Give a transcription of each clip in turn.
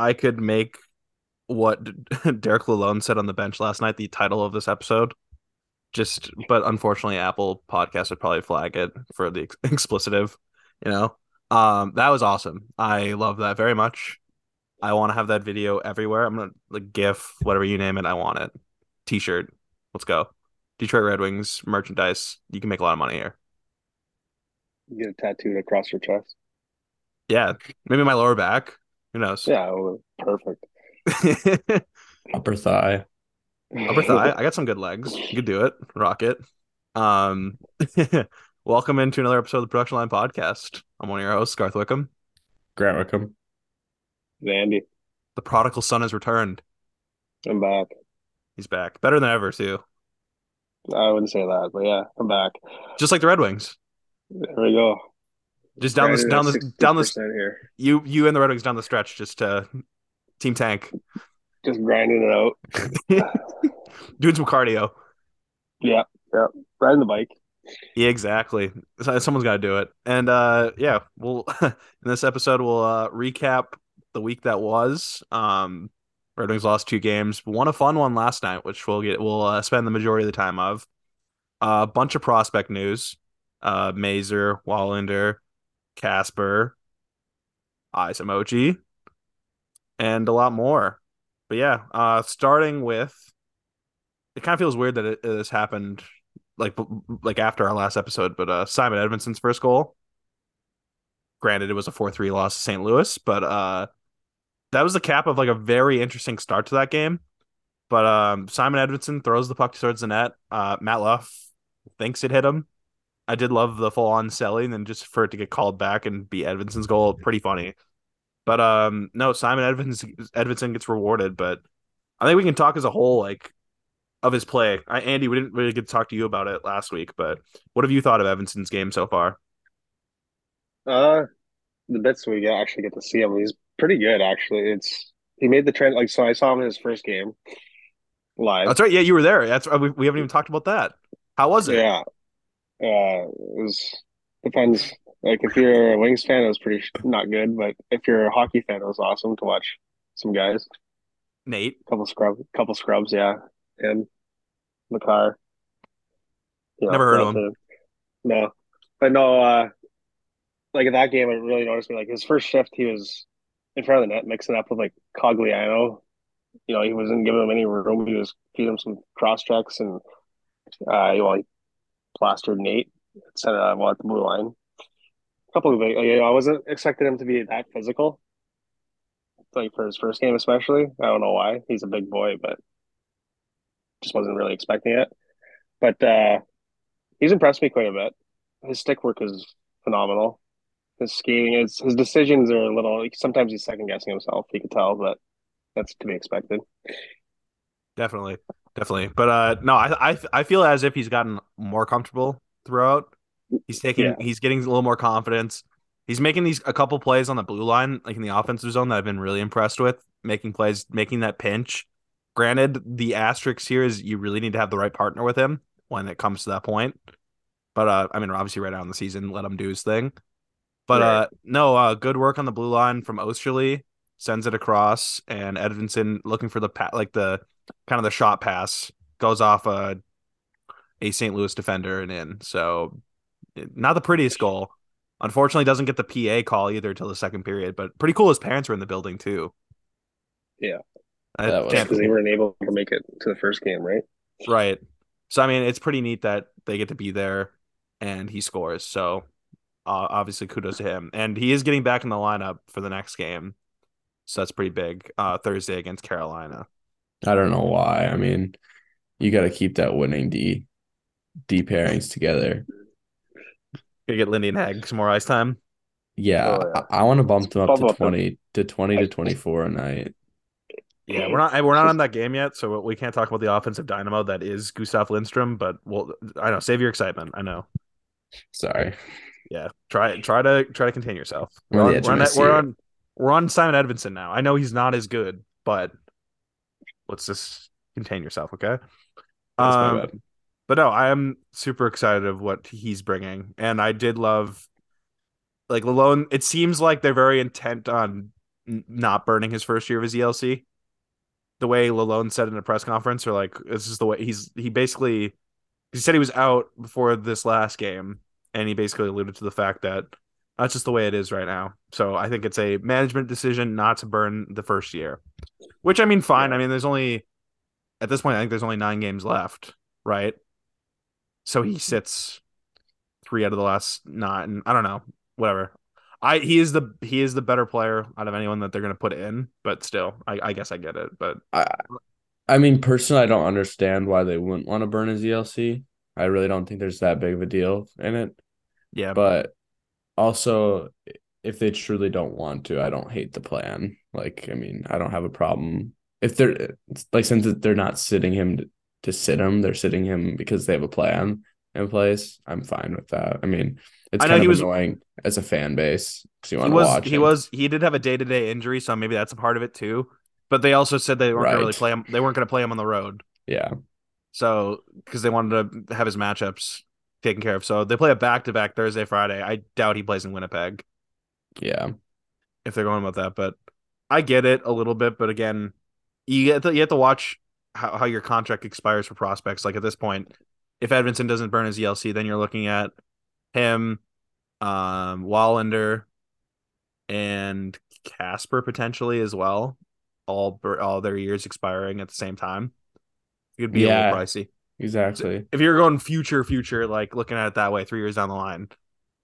I could make what Derek Lalonde said on the bench last night the title of this episode. But unfortunately, Apple Podcasts would probably flag it for the explicitive, you know. That was awesome. I love that very much. I want to have that video everywhere. I'm gonna like GIF, whatever you name it. I want it. T-shirt. Let's go. Detroit Red Wings merchandise. You can make a lot of money here. You get it tattooed across your chest. Yeah, maybe my lower back. Who knows? Yeah, perfect. Upper thigh. Upper thigh. I got some good legs. You could do it. Rock it. Welcome into another episode of the Production Line Podcast. I'm one of your hosts, Garth Wickham. Grant Wickham. Andy. The prodigal son has returned. I'm back. He's back. Better than ever, too. I wouldn't say that, but yeah, I'm back. Just like the Red Wings. There we go. Just down this here. You and the Red Wings down the stretch, just team tank. Just grinding it out. Doing some cardio. Yeah. Riding the bike. Yeah, exactly. Someone's got to do it. And we'll in this episode we'll recap the week that was. Red Wings lost 2 games, won a fun one last night, which we'll spend the majority of the time of. A bunch of prospect news. Mazur, Wallinder, Kasper, eyes emoji, and a lot more. But yeah, starting with, it kind of feels weird that it has happened like after our last episode, but Simon Edvinsson's first goal. Granted, it was a 4-3 loss to St. Louis, but that was the cap of like a very interesting start to that game. But Simon Edvinsson throws the puck towards the net. Matt Luff thinks it hit him. I did love the full-on selling, and just for it to get called back and be Edvindsson's goal, pretty funny. But no, Simon Edvinsson gets rewarded. But I think we can talk as a whole, like, of his play. Andy, we didn't really get to talk to you about it last week, but what have you thought of Edvindsson's game so far? The bits we actually get to see him, he's pretty good. Actually, he made the trend. Like, so I saw him in his first game live. That's right. Yeah, you were there. We haven't even talked about that. How was it? Yeah. Depends. Like, if you're a Wings fan, it was pretty not good. But if you're a hockey fan, it was awesome to watch some guys. Nate, couple scrubs, yeah, and Makar. Yeah, never heard of him. No, but no. Like in that game, I really noticed. Like his first shift, he was in front of the net, mixing up with like Cogliano. You know, he wasn't giving him any room. He was feeding him some cross checks and he plastered Nate, sent it at the blue line. A couple of, I wasn't expecting him to be that physical, like for his first game especially. I don't know why. He's a big boy, but just wasn't really expecting it. But he's impressed me quite a bit. His stick work is phenomenal. His skating, his decisions are a little. Sometimes he's second guessing himself. You could tell, but that's to be expected. Definitely. But no, I feel as if he's gotten more comfortable throughout. He's getting a little more confidence. He's making a couple plays on the blue line, like in the offensive zone, that I've been really impressed with. Making plays, making that pinch. Granted, the asterisk here is you really need to have the right partner with him when it comes to that point. But obviously right out in the season, let him do his thing. But right. Good work on the blue line from Osterley. Sends it across, and Edvinsson looking for the kind of the shot pass, goes off a St. Louis defender and in. So not the prettiest goal. Unfortunately, doesn't get the PA call either till the second period. But pretty cool. His parents were in the building too. Yeah, because they weren't able to make it to the first game, right? Right. So I mean, it's pretty neat that they get to be there, and he scores. So obviously, kudos to him, and he is getting back in the lineup for the next game. So that's pretty big. Thursday against Carolina. I don't know why. I mean, you got to keep that winning D pairings together. Gonna get Lindy and Hag some more ice time. Yeah, I want to bump them up to 20 to 24 a night. Yeah, we're not on that game yet, so we can't talk about the offensive dynamo that is Gustav Lindström. But I know. Save your excitement. I know. Sorry. Yeah, try to contain yourself. We're on Simon Edvinsson now. I know he's not as good, but let's just contain yourself, okay? But no, I am super excited of what he's bringing, and I did love, like, Lalonde. It seems like they're very intent on not burning his first year of his ELC. The way Lalonde said in a press conference, or like, this is the way he said he was out before this last game, and he basically alluded to the fact that that's just the way it is right now. So I think it's a management decision not to burn the first year, which, I mean, fine. I mean, there's only, at this point, I think there's only 9 games left, right? So he sits 3 out of the last 9. I don't know, whatever. He is the better player out of anyone that they're going to put in, but still, I guess I get it. But I mean, personally, I don't understand why they wouldn't want to burn his ELC. I really don't think there's that big of a deal in it. Yeah, but also, if they truly don't want to, I don't hate the plan. Like, I mean, I don't have a problem if they're like, since they're not sitting him to sit him, they're sitting him because they have a plan in place. I'm fine with that. I mean, it's kind of annoying as a fan base because you want to watch. He did have a day-to-day injury, so maybe that's a part of it too. But they also said they weren't going to really play him. They weren't going to play him on the road. Yeah. So because they wanted to have his matchups taken care of, so they play a back-to-back Thursday, Friday. I doubt he plays in Winnipeg. Yeah. If they're going about that, but I get it a little bit. But again, you have to watch how your contract expires for prospects. Like at this point, if Edvinsson doesn't burn his ELC, then you're looking at him, Wallinder, and Kasper potentially as well. All their years expiring at the same time. It would be a little pricey. Exactly. So if you're going future, like looking at it that way, 3 years down the line.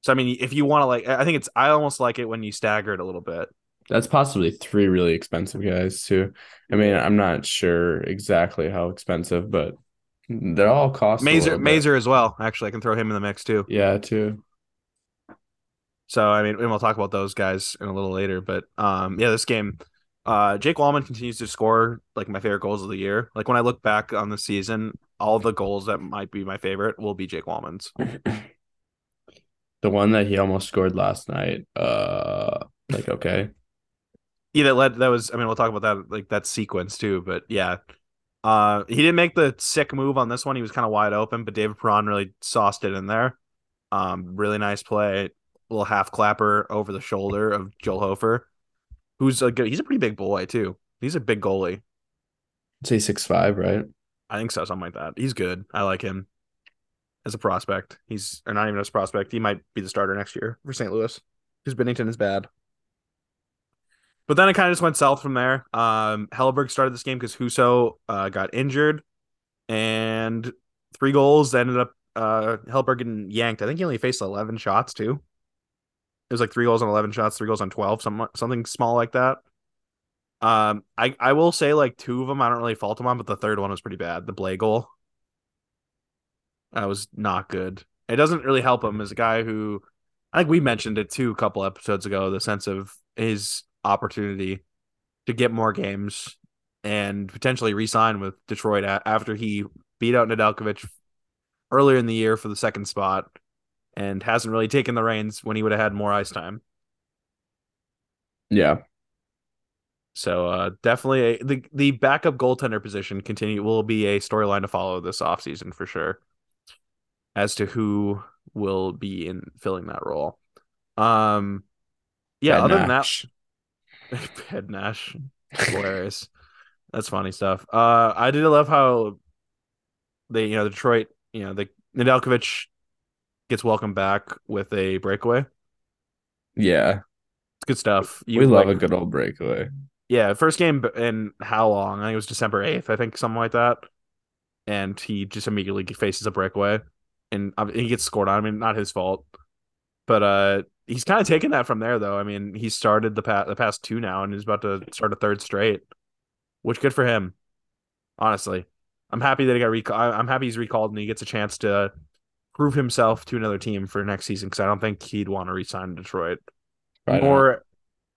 So I mean, if you want to, like, I almost like it when you stagger it a little bit. That's possibly 3 really expensive guys too. I mean, I'm not sure exactly how expensive, but they're all cost. Mazur as well. Actually, I can throw him in the mix too. Yeah, too. So I mean, and we'll talk about those guys in a little later. But this game, Jake Walman continues to score like my favorite goals of the year. Like when I look back on the season, all the goals that might be my favorite will be Jake Walman's. The one that he almost scored last night. Okay. Yeah, we'll talk about that, like that sequence too. But yeah. He didn't make the sick move on this one. He was kind of wide open, but David Perron really sauced it in there. Really nice play. A little half clapper over the shoulder of Joel Hofer, who's he's a pretty big boy too. He's a big goalie. I'd say 6'5", right? I think so, something like that. He's good. I like him as a prospect. Or not even as a prospect. He might be the starter next year for St. Louis because Binnington is bad. But then it kind of just went south from there. Helleberg started this game because Husso got injured, and 3 goals ended up Helleberg getting yanked. I think he only faced 11 shots too. It was like 3 goals on 11 shots, 3 goals on 12, something small like that. I will say like 2 of them I don't really fault him on, but the third one was pretty bad. The Blay goal, that was not good. It doesn't really help him as a guy who, I think we mentioned it too a couple episodes ago, the sense of his opportunity to get more games and potentially re-sign with Detroit after he beat out Nedeljkovic earlier in the year for the second spot and hasn't really taken the reins when he would have had more ice time. Yeah. So definitely the backup goaltender position will be a storyline to follow this offseason for sure as to who will be in filling that role. Bad Nash. Hilarious. That's funny stuff. I did love how they, Detroit, the Nedeljkovic gets welcomed back with a breakaway. Yeah. It's good stuff. We love a good old breakaway. Yeah. First game in how long? I think it was December 8th. I think something like that. And he just immediately faces a breakaway and he gets scored on. I mean, not his fault, but, he's kind of taken that from there, though. I mean, he started the past 2 now, and he's about to start a 3rd straight, which good for him. Honestly, I'm happy that he got recalled. I'm happy he's recalled and he gets a chance to prove himself to another team for next season because I don't think he'd want to re-sign Detroit. Probably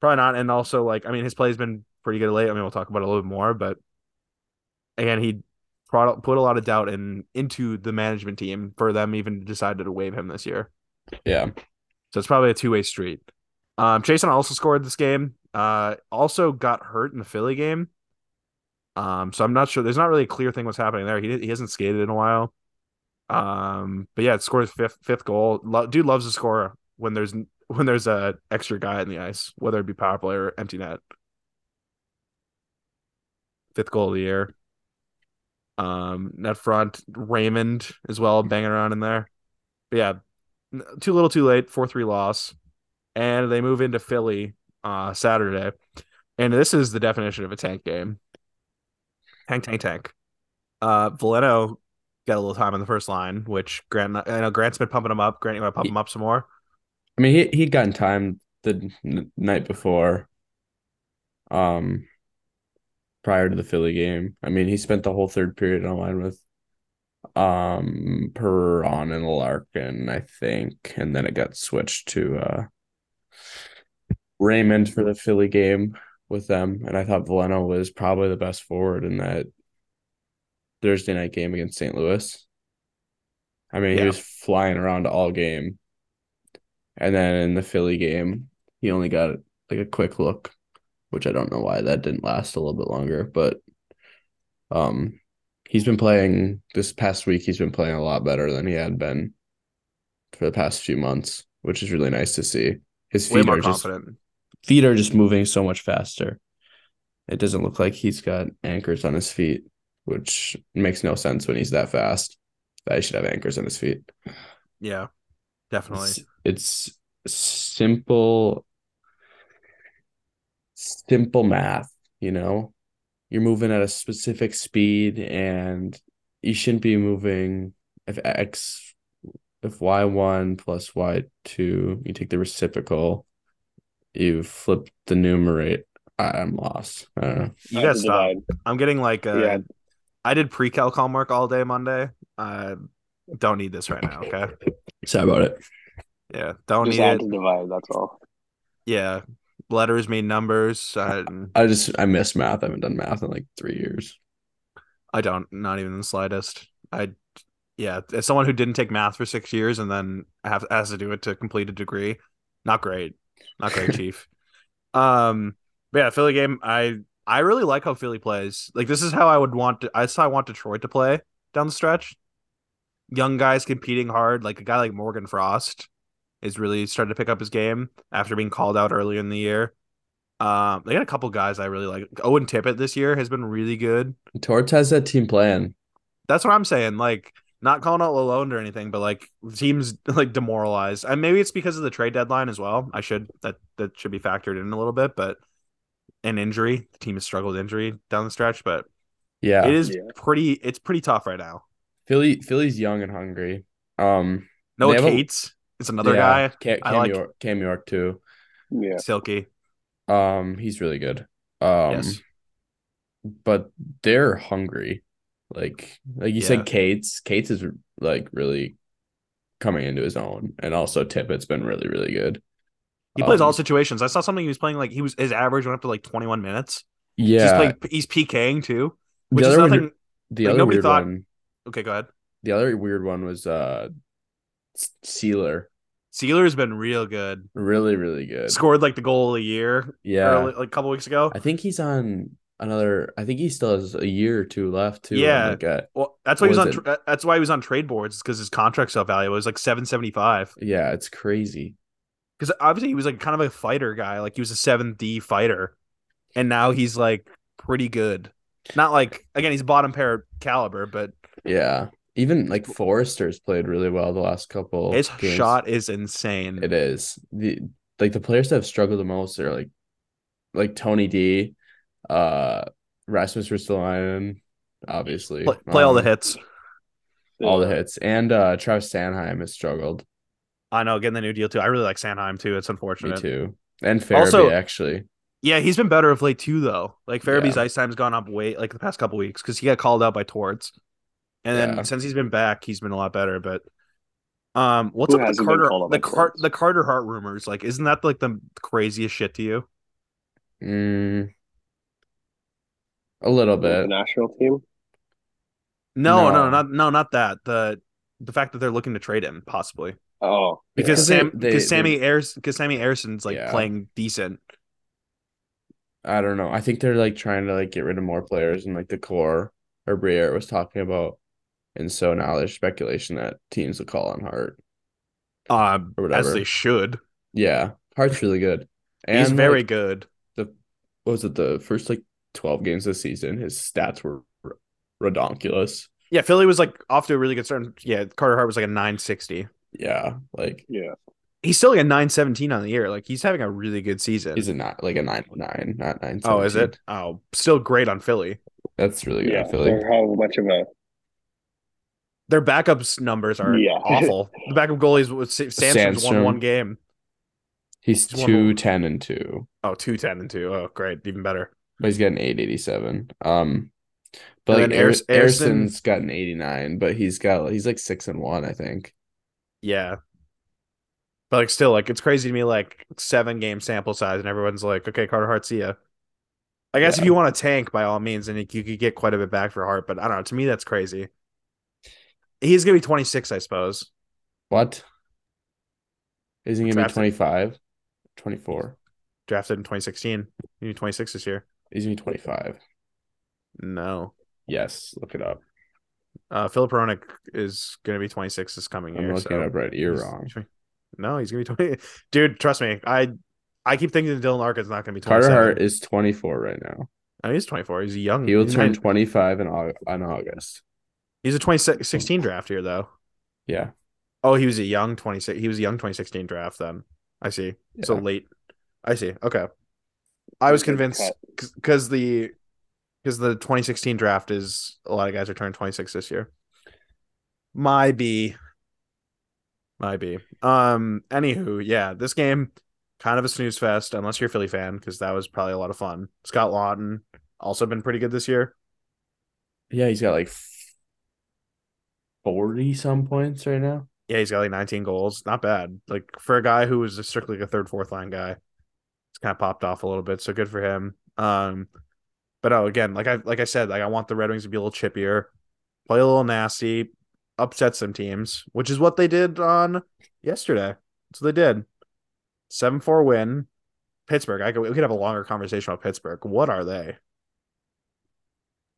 not. And also, his play has been pretty good late. I mean, we'll talk about it a little bit more, but again, he put a lot of doubt into the management team for them even decided to waive him this year. Yeah. So it's probably a 2-way street. Chason also scored this game. Also got hurt in the Philly game. So I'm not sure. There's not really a clear thing what's happening there. He hasn't skated in a while. But yeah, it scored his fifth goal. Dude loves to score when there's when there's a extra guy in the ice, whether it be power play or empty net. Fifth goal of the year. Net front, Raymond as well, banging around in there. But yeah, too little too late, 4-3 loss. And they move into Philly Saturday. And this is the definition of a tank game. Tank. Veleno got a little time on the first line, which Grant, I know Grant's been pumping him up. Grant, you want to pump him up some more? I mean, he'd gotten time the night before, prior to the Philly game. I mean, he spent the whole third period on line with Perron and Larkin, I think. And then it got switched to Raymond for the Philly game with them. And I thought Veleno was probably the best forward in that Thursday night game against St. Louis. I mean, yeah. He was flying around all game. And then in the Philly game, he only got like a quick look, which I don't know why that didn't last a little bit longer. But he's been playing this past week. He's been playing a lot better than he had been for the past few months, which is really nice to see. His feet are just confident. Feet are just moving so much faster. It doesn't look like he's got anchors on his feet, which makes no sense when he's that fast. That he should have anchors on his feet. Yeah, definitely. It's simple math, you know? You're moving at a specific speed, and you shouldn't be moving if y1 plus y2, you take the reciprocal, you flip the numerator. I'm lost. I don't know. You gotta stop. I'm getting like a... Yeah. I did pre-calc homework all day Monday. I don't need this right now, okay? Sorry about it. Yeah, don't just need add it. To divide, that's all. Yeah, letters mean numbers. I miss math. I haven't done math in like 3 years. I don't, not even the slightest. As someone who didn't take math for 6 years and then has to do it to complete a degree, not great, Chief. But yeah, Philly game. I really like how Philly plays. Like, this is how I would want to. I want Detroit to play down the stretch. Young guys competing hard. Like a guy like Morgan Frost is really starting to pick up his game after being called out earlier in the year. They got a couple guys I really like. Owen Tippett this year has been really good. Torts has that team plan. That's what I'm saying. Like, not calling out Lalonde or anything, but like teams like demoralized. And maybe it's because of the trade deadline as well. That should be factored in a little bit, but. An injury. The team has struggled injury down the stretch, but yeah, it's pretty tough right now. Philly's young and hungry. Noah Cates is another guy. Cam York too. Yeah. Silky. He's really good. Yes. But they're hungry. Like you said, Cates is like really coming into his own, and also Tippett's been really, really good. He plays all situations. I saw something he was playing his average went up to like 21 minutes. Yeah, he's PKing too, which is nothing. Okay, go ahead. The other weird one was Sealer. Sealer's been real good, really, really good. Scored like the goal of the year. Yeah, like a couple weeks ago. I think he's on another. I think he still has a year or two left too. Yeah, that's why he was on trade boards, because his contract sell value was like $775. Yeah, it's crazy. Because obviously he was like kind of a fighter guy, like he was a 7D fighter, and now he's like pretty good. Not like, again, he's bottom pair caliber, but yeah, even like Forrester's played really well the last couple. His games. Shot is insane. It is the players that have struggled the most are like Tony D, Rasmus Ristolainen, obviously play all the hits, and Travis Sanheim has struggled. I know, getting the new deal too. I really like Sanheim too. It's unfortunate. Me too. And Farabee also, actually. Yeah, he's been better of late too, though. Like Farabee's ice time's gone up way like the past couple weeks, because he got called out by Torts, and then since he's been back, he's been a lot better. But what's up with the Carter Hart rumors? Like, isn't that like the craziest shit to you? A little bit. The national team. No, not that. The fact that they're looking to trade him possibly. Oh, because Sammy Harrison's like playing decent. I don't know. I think they're like trying to like get rid of more players and like the core or Briere was talking about, and so now there's speculation that teams will call on Hart. Or whatever. As they should. Yeah, Hart's really good. And he's very good. The first 12 games this season, his stats were redonkulous. Yeah, Philly was off to a really good start. Yeah, Carter Hart was a 960. Yeah, yeah. He's still a 917 on the year. He's having a really good season. He's a 909, not 917. Oh, is it? Oh, still great on Philly. That's really good on Philly. How much of a... Their backups numbers are awful. The backup goalies with Sandson's won one game. He's 2-10-2. Oh, 2-10-2. Oh, great. Even better. But he's got an 887. But Harrison's got an 89, but he's 6-1, I think. Yeah. But still, it's crazy to me, 7-game sample size, and everyone's okay, Carter Hart, see ya. I guess if you want to tank, by all means, and you could get quite a bit back for Hart, but I don't know. To me, that's crazy. He's going to be 26, I suppose. What? Isn't he going to be 25? 24. Drafted in 2016. He's 26 this year. He's going to be 25. No. Yes, look it up. Filip Hronek is going to be 26 this coming year. I'm looking it up right. You're wrong. No, he's going to be 20. Dude, trust me. I keep thinking Dylan Larkin's not going to be 27. Carter Hart is 24 right now. Oh, he's 24. He's young. He will turn 25 in August. He's a 2016 draft here, though. Yeah. Oh, he was a young 26. He was a young 2016 draft then. I see. Yeah. So late. I see. Okay. I was convinced because the 2016 draft is a lot of guys are turning 26 this year. Might be. Anywho, yeah, this game kind of a snooze fest unless you're a Philly fan because that was probably a lot of fun. Scott Lawton also been pretty good this year. Yeah, he's got 40 some points right now. Yeah, he's got 19 goals. Not bad. For a guy who was strictly a third, fourth line guy, it's kind of popped off a little bit. So good for him. But oh, again, like I said, I want the Red Wings to be a little chippier, play a little nasty, upset some teams, which is what they did on yesterday. So they did 7-4 win. Pittsburgh. We could have a longer conversation about Pittsburgh. What are they?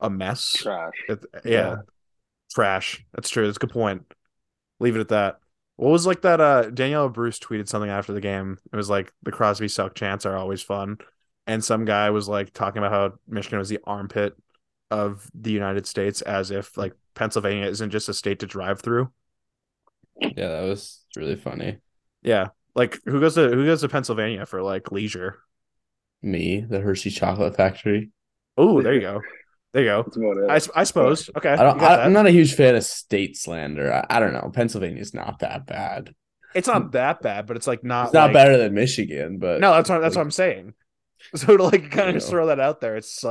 A mess. Trash. Yeah. Trash. That's true. That's a good point. Leave it at that. What was that? Danielle Bruce tweeted something after the game. It was the Crosby suck chants are always fun. And some guy was talking about how Michigan was the armpit of the United States, as if Pennsylvania isn't just a state to drive through. Yeah, that was really funny. Yeah, who goes to Pennsylvania for leisure? Me, the Hershey Chocolate Factory. Oh, there you go. There you go. I suppose. Okay. I'm not a huge fan of state slander. I don't know. Pennsylvania's not that bad. It's not that bad, but it's not. It's not better than Michigan, but no, that's what I'm saying. So to kind of just throw that out there, it's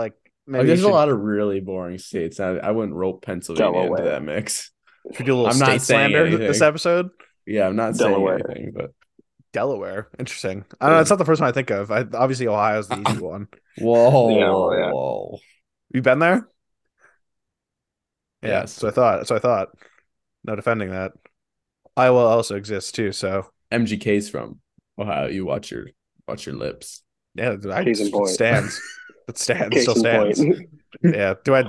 maybe there's a lot of really boring states. I wouldn't rope Pennsylvania into that mix. Should we do a little state slander this episode? Yeah, I'm not saying anything, but Delaware, interesting. I don't know. It's not the first one I think of. Obviously, Ohio's the easy one. Whoa, yeah, whoa. You been there? Yeah, yes. So I thought. No defending that. Iowa also exists too. So MGK's from Ohio. You watch your lips. Yeah, stands. It stands. Case still stands. Point. Yeah. Do I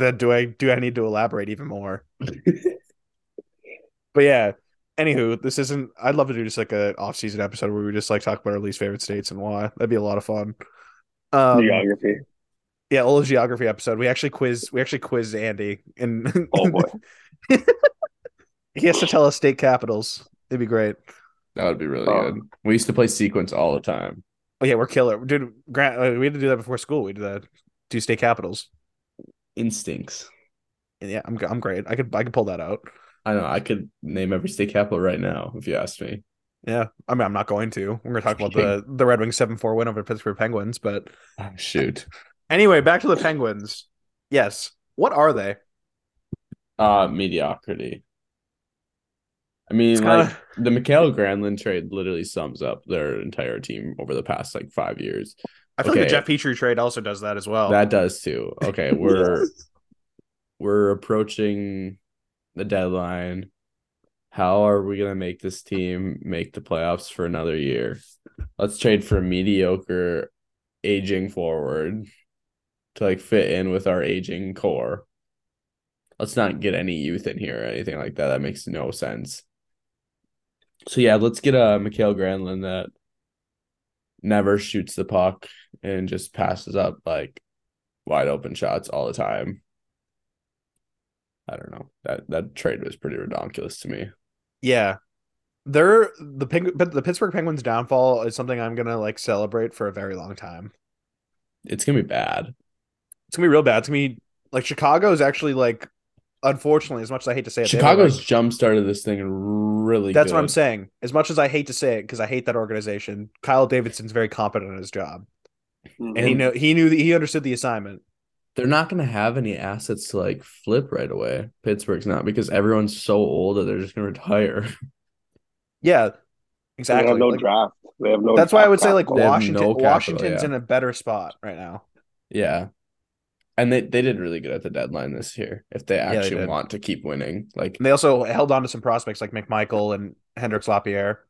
need to elaborate even more? But yeah. Anywho, this isn't. I'd love to do just an off-season episode where we just talk about our least favorite states and why. That'd be a lot of fun. Geography. Yeah, a little geography episode. We actually quizzed Andy, and oh boy, he has to tell us state capitals. It'd be great. That would be really good. We used to play sequence all the time. Oh yeah, we're killer, dude. Grant, we had to do that before school. We did that. Do state capitals. Instincts. And yeah, I'm great. I could pull that out. I know. I could name every state capital right now if you asked me. Yeah, I mean, I'm not going to. We're gonna talk about the Red Wings 7-4 win over Pittsburgh Penguins, but shoot. Anyway, back to the Penguins. Yes. What are they? Mediocrity. I mean, the Mikael Granlund trade literally sums up their entire team over the past 5 years. I feel like the Jeff Petrie trade also does that as well. That does too. Okay, we're approaching the deadline. How are we going to make this team make the playoffs for another year? Let's trade for a mediocre aging forward to fit in with our aging core. Let's not get any youth in here or anything like that. That makes no sense. So yeah, let's get Mikael Granlund that never shoots the puck and just passes up like wide open shots all the time. I don't know. That trade was pretty ridiculous to me. Yeah. The Pittsburgh Penguins downfall is something I'm going to like celebrate for a very long time. It's going to be bad. It's going to be real bad. It's going to be like Chicago is actually like, unfortunately, as much as I hate to say it, Chicago's like, jump started this thing really That's good. What I'm saying. As much as I hate to say it, because I hate that organization, Kyle Davidson's very competent at his job. Mm-hmm. And he understood the assignment. They're not going to have any assets to like flip right away. Pittsburgh's not, because everyone's so old that they're just going to retire. Yeah, exactly. They have no draft. They have no. That's why I would say like Washington's in a better spot right now. Yeah. And they did really good at the deadline this year if they actually want to keep winning. Like, and they also held on to some prospects like McMichael and Hendricks Lapierre.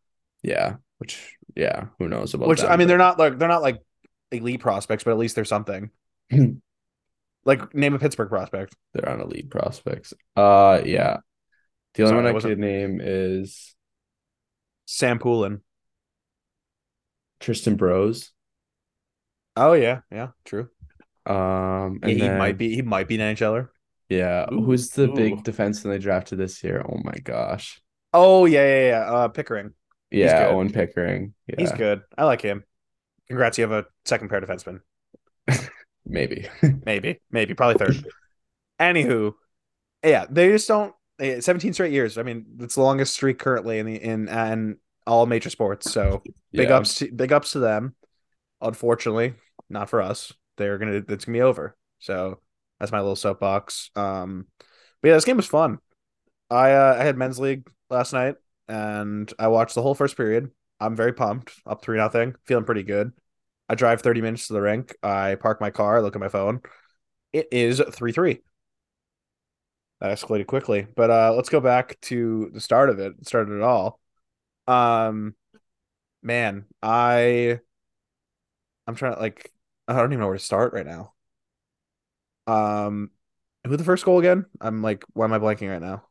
Yeah, which who knows about that. I mean, they're not like elite prospects, but at least they're something. Like, name a Pittsburgh prospect. They're on elite prospects. Yeah. The only one I could name is Sam Poulin. Tristan Brose. Oh, yeah, true. And yeah, he might be an NHLer. Yeah. Ooh, who's the big defenseman they drafted this year? Oh my gosh. Oh yeah. Pickering. Yeah, Owen Pickering. Yeah. He's good. I like him. Congrats, you have a second pair defenseman. Maybe, probably third. Anywho, yeah, they just don't. 17 straight years. I mean, it's the longest streak currently in all major sports. So big ups to them. Unfortunately, not for us. It's gonna be over. So that's my little soapbox. But yeah, this game was fun. I had men's league last night and I watched the whole first period. I'm very pumped, up 3-0, feeling pretty good. I drive 30 minutes to the rink. I park my car, I look at my phone. It is 3-3. That escalated quickly, but let's go back to the start of it. It started it all. Man, I'm trying to like. I don't even know where to start right now. Who the first goal again? I'm like, why am I blanking right now?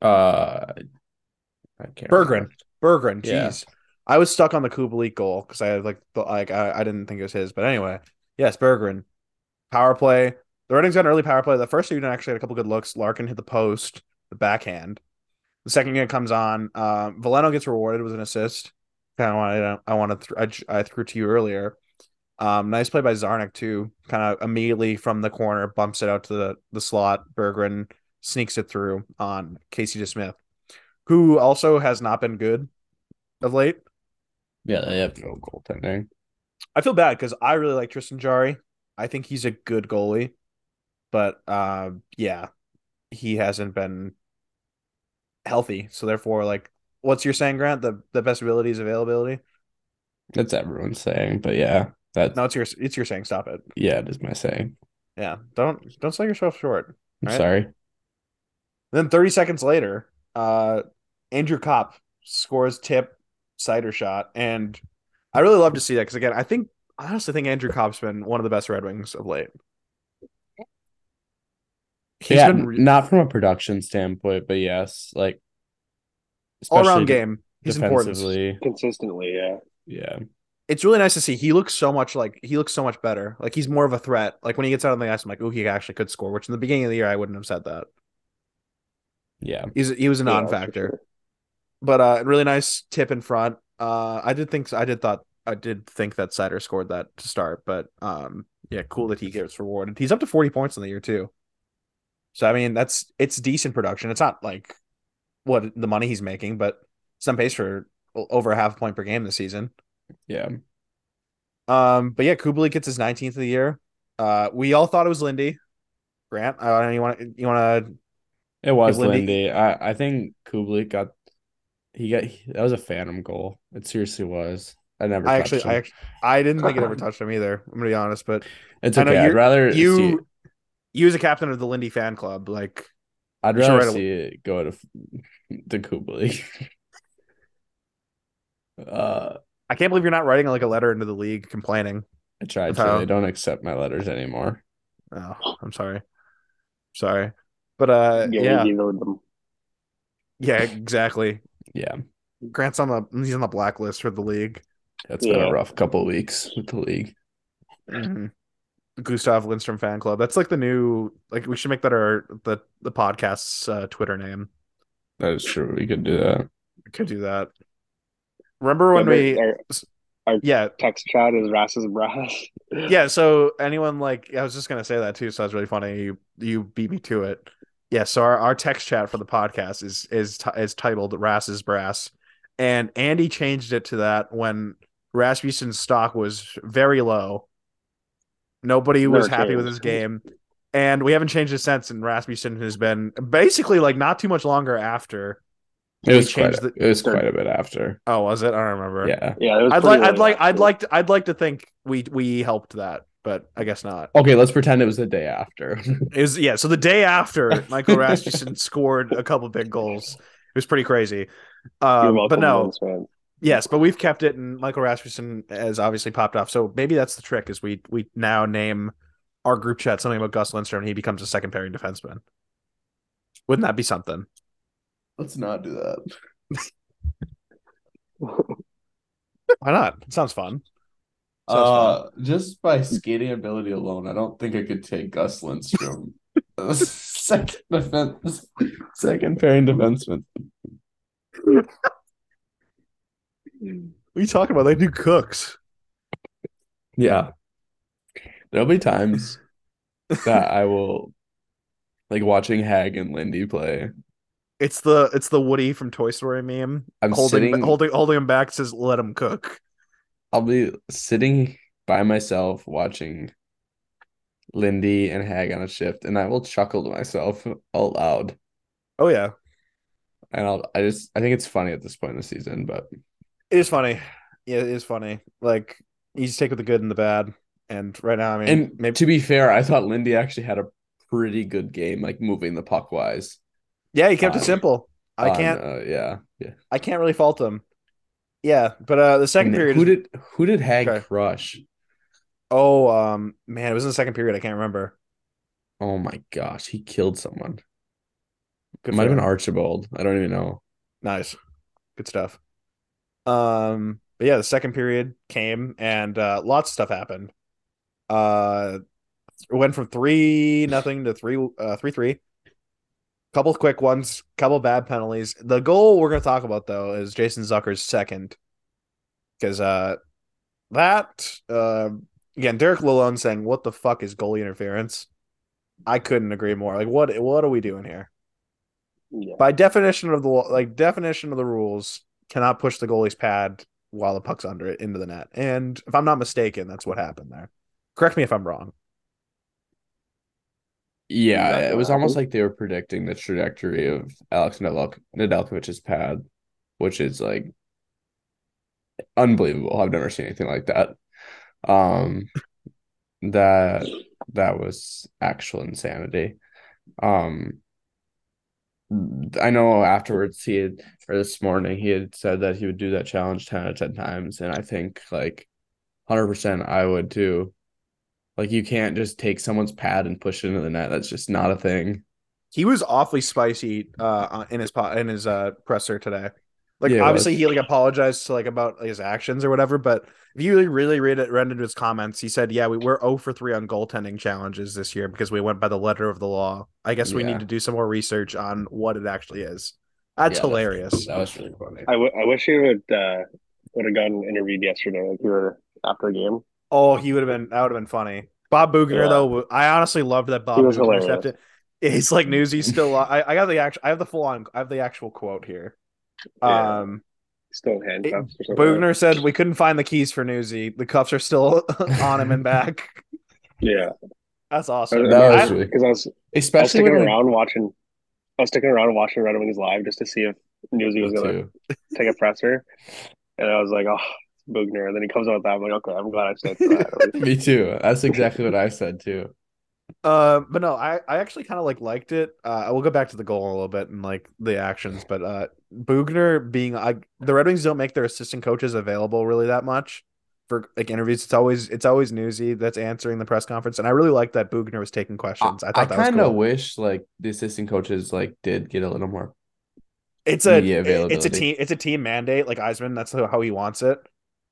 I can't. Berggren. Jeez, yeah. I was stuck on the Kubelik goal because I had I didn't think it was his, but anyway, yes, Berggren. Power play. The Red Wings got an early power play. The first unit actually had a couple good looks. Larkin hit the post, the backhand. The second unit comes on. Veleno gets rewarded with an assist. I threw to you earlier. Nice play by Zarnik too. Kind of immediately from the corner, bumps it out to the slot. Berggren sneaks it through on Casey DeSmith, who also has not been good of late. Yeah, they have no goaltending. I feel bad because I really like Tristan Jarry. I think he's a good goalie, but he hasn't been healthy. So therefore, like. What's your saying, Grant? The best ability is availability. That's everyone's saying, but yeah, that no, it's your saying. Stop it. Yeah, it is my saying. Yeah, don't sell yourself short. Right? I'm sorry. Then 30 seconds later, Andrew Kopp scores tip cider shot, and I really love to see that because again, I honestly think Andrew Kopp's been one of the best Red Wings of late. He's been not from a production standpoint, but yes, like. All around game, he's important consistently. Yeah. It's really nice to see. He looks so much better. Like he's more of a threat. Like when he gets out on the ice, I'm like, oh, he actually could score. Which in the beginning of the year, I wouldn't have said that. Yeah, he was a non-factor, sure. But really nice tip in front. I did think that Sider scored that to start, but cool that he gets rewarded. He's up to 40 points in the year too. So I mean, it's decent production. It's not like. What the money he's making, but it's on pace for over a half point per game this season. Yeah. But yeah, Kubelik gets his 19th of the year. We all thought it was Lindy. Grant, you want to? It was Lindy. I think Kubelik that was a phantom goal. It seriously was. I didn't think it ever touched him either. I'm gonna be honest, but it's okay. You as a captain of the Lindy fan club, like. I'd rather see it go to the Kubelik. I can't believe you're not writing like a letter into the league complaining. I tried to. They don't accept my letters anymore. Oh, I'm sorry. But yeah. Yeah, exactly. Yeah. Grant's on the blacklist for the league. That's been a rough couple of weeks with the league. Mm-hmm. Gustav Lindström fan club. That's like the new, like, we should make that our the podcast's Twitter name. That is true. We could do that. Remember when our text chat is Rass's Brass. Yeah. So anyone, like, I was just gonna say that too. So that's really funny. You beat me to it. Yeah. So our text chat for the podcast is titled Rass's Brass, and Andy changed it to that when Rasmussen's stock was very low. Nobody was happy with his game, and we haven't changed it since. And Rasmussen has been basically like not too much longer after. It was quite a bit after. Oh, was it? I don't remember. Yeah. It was I'd like to think we helped that, but I guess not. Okay, let's pretend it was the day after. So the day after Michael Rasmussen scored a couple big goals. It was pretty crazy. But we've kept it, and Michael Rasmussen has obviously popped off. So maybe that's the trick: is we now name our group chat something about Gus Lindström, and he becomes a second pairing defenseman. Wouldn't that be something? Let's not do that. Why not? It sounds fun. Just by skating ability alone, I don't think I could take Gus Lindström. Second pairing defenseman. What are you talking about? They do cooks. Yeah. There'll be times that I will, like, watching Hag and Lindy play. It's the Woody from Toy Story meme. I'm holding him back, says let him cook. I'll be sitting by myself watching Lindy and Hag on a shift, and I will chuckle to myself out loud. Oh yeah, and I think it's funny at this point in the season, but it is funny. Yeah, it is funny. Like, you just take with the good and the bad, and right now, I mean, and maybe to be fair, I thought Lindy actually had a pretty good game, like moving the puck wise. Yeah, he kept it simple. I can't really fault him. Yeah, but the second period. Who did Hag crush? Oh, man, it was in the second period. I can't remember. Oh my gosh, he killed someone. It might have been Archibald. I don't even know. Nice, good stuff. But yeah, the second period came, and lots of stuff happened. It went from 3-0 to 3-3. Couple quick ones, couple bad penalties. The goal we're going to talk about, though, is Jason Zucker's second. Because again, Derek Lalonde saying, what the fuck is goalie interference? I couldn't agree more. Like, what are we doing here? Yeah. By definition of the rules, cannot push the goalie's pad while the puck's under it into the net. And if I'm not mistaken, that's what happened there. Correct me if I'm wrong. Yeah, it was almost like they were predicting the trajectory of Alex Nedeljkovic's pad, which is, like, unbelievable. I've never seen anything like that. That was actual insanity. I know afterwards this morning, he had said that he would do that challenge 10 out of 10 times, and I think, like, 100% I would too. Like, you can't just take someone's pad and push it into the net. That's just not a thing. He was awfully spicy in his presser today. Like, yeah, obviously he apologized to about his actions or whatever. But if you really read it, read into his comments, he said, "Yeah, we're 0-3 on goaltending challenges this year because we went by the letter of the law. I guess we need to do some more research on what it actually is." That's hilarious. That was really funny. I wish he would have gotten interviewed yesterday, like, we were after a game. Oh, that would have been funny. Bob Bugner, though, I honestly loved that Bob Bugner accepted. It's like Newsy's still. I have the actual quote here. Yeah. Still handcuffs. Bugner said, "We couldn't find the keys for Newsy. The cuffs are still on him and back." Yeah, that's awesome. That was because I was sticking around watching Red Wings live just to see if Newsy was going to take a presser, and I was like, "Oh." Bugner, and then he comes out with that. I'm like, okay, I'm glad I said that. Me too. That's exactly what I said too. But no, I actually kind of liked it. I will go back to the goal in a little bit and the actions, but Bugner being the Red Wings don't make their assistant coaches available really that much for interviews. It's always Newsy that's answering the press conference, and I really liked that Bugner was taking questions. I kind of wish the assistant coaches did get a little more It's a team mandate, like Eisman. That's how he wants it.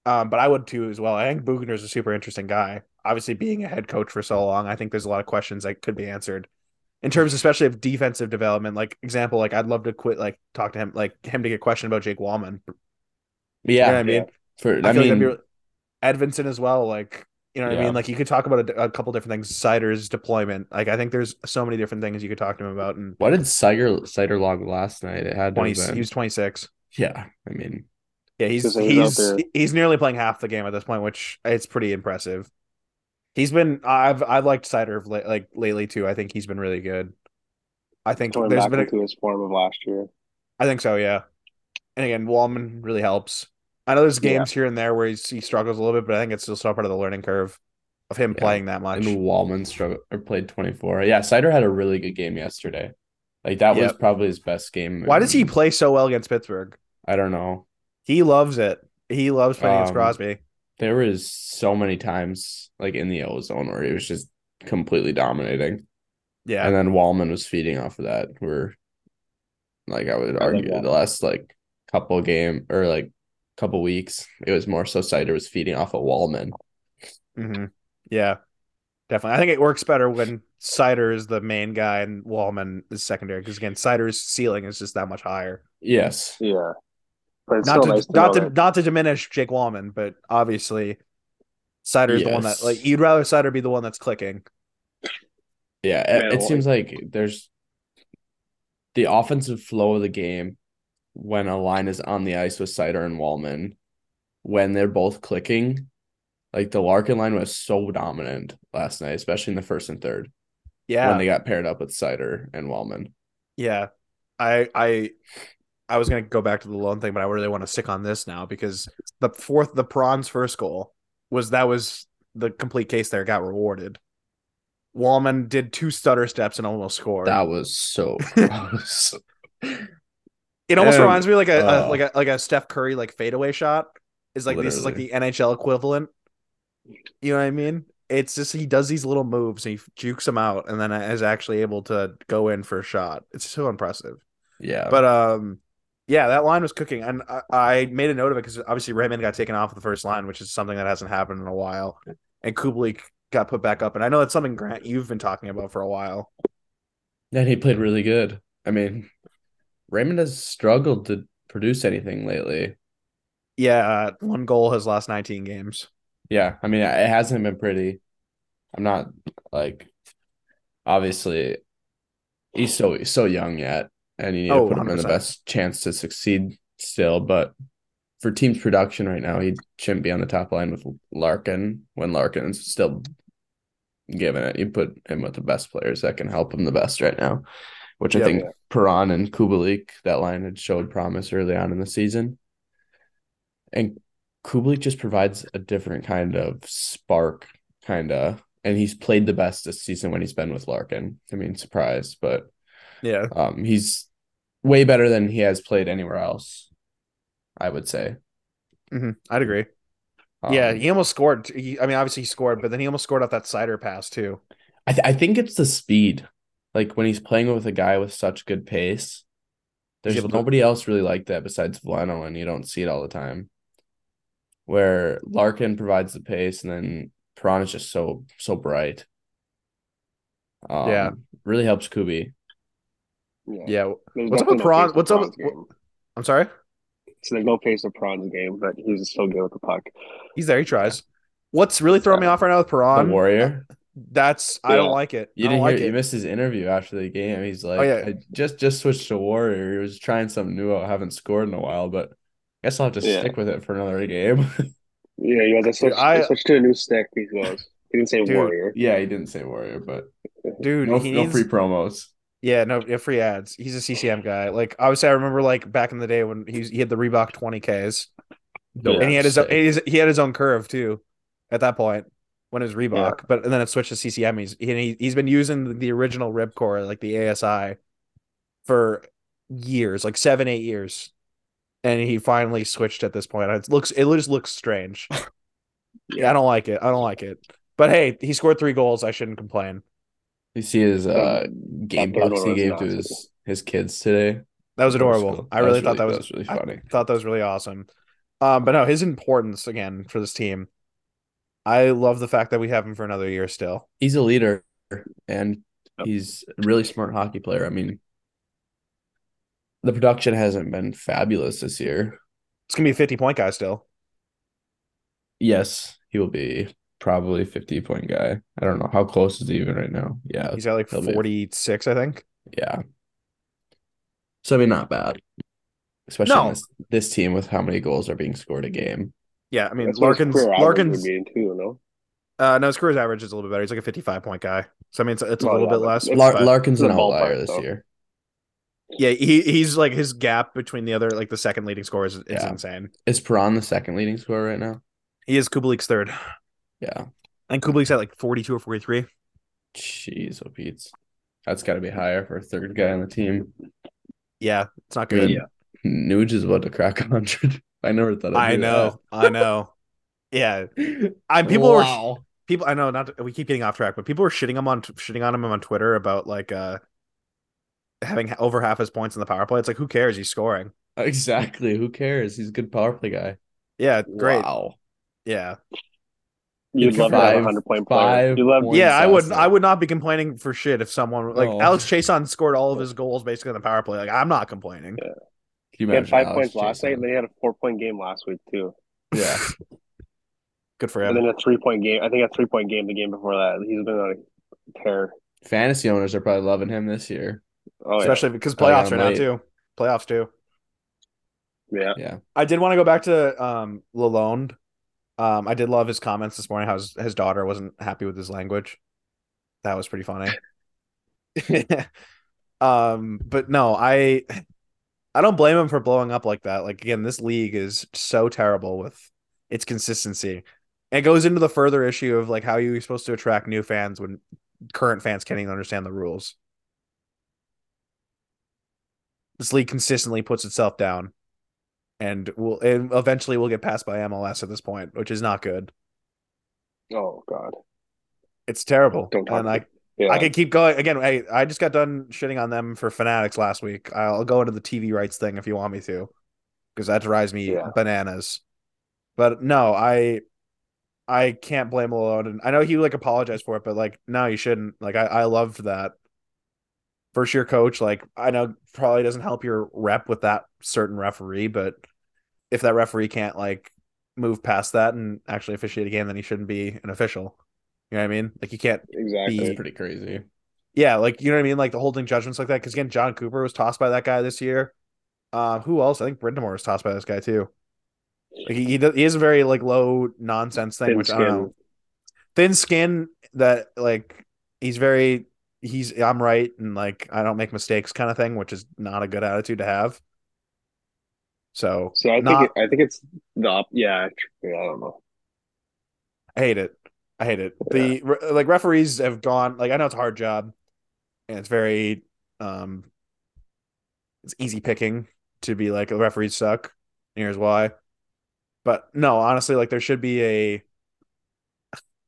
But I would too as well. I think Bugner's a super interesting guy. Obviously, being a head coach for so long, I think there's a lot of questions that could be answered in terms, especially of defensive development. Like example, like I'd love to talk to him, like him to get questioned about Jake Walman. Yeah, you know what I mean, Edvinsson as well. Like you know what I mean. Like you could talk about a couple different things. Sider's deployment. Like I think there's so many different things you could talk to him about. And what did Sider log last night? It had 20. He was 26. Yeah, I mean. Yeah, he's nearly playing half the game at this point, which it's pretty impressive. He's been I've liked Sider like lately too. I think he's been really good. I think there's been to his form of last year. I think so, yeah. And again, Walman really helps. I know there's games here and there where he struggles a little bit, but I think it's still part of the learning curve of him playing that much. And Walman played 24. Yeah, Sider had a really good game yesterday. Like that was probably his best game. Why does he play so well against Pittsburgh? I don't know. He loves it. He loves playing against Crosby. There was so many times, like in the ozone, where he was just completely dominating. Yeah, and then Walman was feeding off of that. Where, like, I would argue the last like couple game or like couple weeks, it was more so Sider was feeding off of Walman. Mm-hmm. Yeah, definitely. I think it works better when Sider is the main guy and Walman is secondary because again, Sider's ceiling is just that much higher. Yes. Yeah. Not to diminish Jake Walman, but obviously Sider is the one that like you'd rather Sider be the one that's clicking. Yeah, it seems like there's the offensive flow of the game when a line is on the ice with Sider and Walman when they're both clicking. Like the Larkin line was so dominant last night, especially in the first and third. Yeah, when they got paired up with Sider and Walman. Yeah, I was going to go back to the Lalonde thing, but I really want to stick on this now because the Perron's first goal was the complete case there, got rewarded. Walman did two stutter steps and almost scored. That was so close. It almost reminds me like a Steph Curry like fadeaway shot is like literally. This is like the NHL equivalent. You know what I mean? It's just he does these little moves, he jukes them out, and then is actually able to go in for a shot. It's so impressive. Yeah, but yeah, that line was cooking, and I made a note of it because obviously Raymond got taken off the first line, which is something that hasn't happened in a while, and Kubalik got put back up, and I know that's something, Grant, you've been talking about for a while. And he played really good. I mean, Raymond has struggled to produce anything lately. Yeah, one goal his last 19 games. Yeah, I mean, it hasn't been pretty. I'm not, like, obviously, he's so young yet. And you need to put him 100%. In the best chance to succeed still. But for team's production right now, he shouldn't be on the top line with Larkin when Larkin's still giving it. You put him with the best players that can help him the best right now, which I think Perron and Kubalik, that line had showed promise early on in the season. And Kubalik just provides a different kind of spark, kind of. And he's played the best this season when he's been with Larkin. I mean, surprised, but... Yeah, he's way better than he has played anywhere else, I would say. Mm-hmm. I'd agree. Yeah, he almost scored. Obviously he scored, but then he almost scored off that Sider pass too. I think it's the speed. Like when he's playing with a guy with such good pace, there's nobody else really like that besides Veleno, and you don't see it all the time. Where Larkin provides the pace, and then Perron is just so bright. Yeah, really helps Kubi. Yeah. What's up with Perron? What's up with... I'm sorry? So there's no pace of Perron's game, but he's still good with the puck. He's there. He tries. What's really throwing me off right now with Perron? The Warrior? I don't like it. You didn't hear it. You missed his interview after the game. He's like, I just switched to Warrior. He was trying something new. I haven't scored in a while, but I guess I'll have to stick with it for another game. Yeah, you guys switched to a new stick. He didn't say Warrior. Yeah, he didn't say Warrior, but... Dude, no free promos. Yeah, no free ads. He's a CCM guy. Like obviously, I remember like back in the day when he had the Reebok 20Ks, and he had his own curve too. At that point, when it was Reebok, but and then it switched to CCM. He's been using the original Ribcor, like the ASI, for years, like 7-8 years, and he finally switched at this point. It just looks strange. Yeah, I don't like it. But hey, he scored 3 goals. I shouldn't complain. You see his game pucks he gave to his kids today. That was adorable. Cool. I really thought that was really funny. I thought that was really awesome. But no, his importance again for this team. I love the fact that we have him for another year still. He's a leader and he's a really smart hockey player. I mean, the production hasn't been fabulous this year. It's going to be a 50-point guy still. Yes, he will be probably a 50-point guy. I don't know. How close is he even right now? Yeah. He's at like 46, I think. Yeah. So, I mean, not bad. Especially on this team with how many goals are being scored a game. Yeah, I mean, Larkin's too, no? No, his career average is a little bit better. He's like a 55-point guy. So, I mean, it's a little bit less. Larkin's an outlier this year. Yeah, he's like his gap between the other, like the second leading scorer is insane. Is Perron the second leading scorer right now? He is Kubelik's third. Yeah. And Kubelik's at like 42 or 43. Jeez, oh Pete's. That's got to be higher for a third guy on the team. Yeah, it's not good. Yeah. Nuge is about to crack 100. I never thought. I know. Yeah, people. I know. Not to, we keep getting off track, but people were shitting on him on Twitter about like having over half his points in the power play. It's like, who cares? He's scoring. Exactly. Who cares? He's a good power play guy. Yeah. Great. Wow. Yeah. You'd love to have a 100-point player. Yeah, I would. I would not be complaining for shit if someone like Alex Chason scored all of his goals basically on the power play. Like, I'm not complaining. Yeah. He had 5 points last night, and then he had a 4-point game last week, too. Yeah. Good for him. And then a three-point game the game before that. He's been on a tear. Fantasy owners are probably loving him this year. Oh, especially because playoffs right now, too. Playoffs, too. Yeah. I did want to go back to Lalonde. I did love his comments this morning, how his daughter wasn't happy with his language. That was pretty funny. But no, I don't blame him for blowing up like that. Like, again, this league is so terrible with its consistency. And it goes into the further issue of, like, how you're supposed to attract new fans when current fans can't even understand the rules. This league consistently puts itself down. And eventually we'll get passed by MLS at this point, which is not good. Oh, God. It's terrible. Don't talk about it. Yeah. I could keep going. Again, I just got done shitting on them for Fanatics last week. I'll go into the TV rights thing if you want me to, because that drives me bananas. But no, I can't blame Lalonde. And I know he like apologized for it, but like, no, you shouldn't. Like, I loved that. First year coach, like, I know probably doesn't help your rep with that certain referee, but if that referee can't like move past that and actually officiate a game, then he shouldn't be an official. You know what I mean? Like, you can't exactly. That's pretty crazy. Yeah, like, you know what I mean? Like, the holding judgments like that. Because, again, John Cooper was tossed by that guy this year. Who else? I think Brindamore was tossed by this guy, too. Like, he is a very, like, low-nonsense thing, which I don't know. Thin skin that, like, I'm right, and, like, I don't make mistakes kind of thing, which is not a good attitude to have. So, I think it's the – yeah, I don't know. I hate it. Yeah. The like referees have gone, like, I know it's a hard job and it's very it's easy picking to be like, referees suck and here's why. But no, honestly, like, there should be a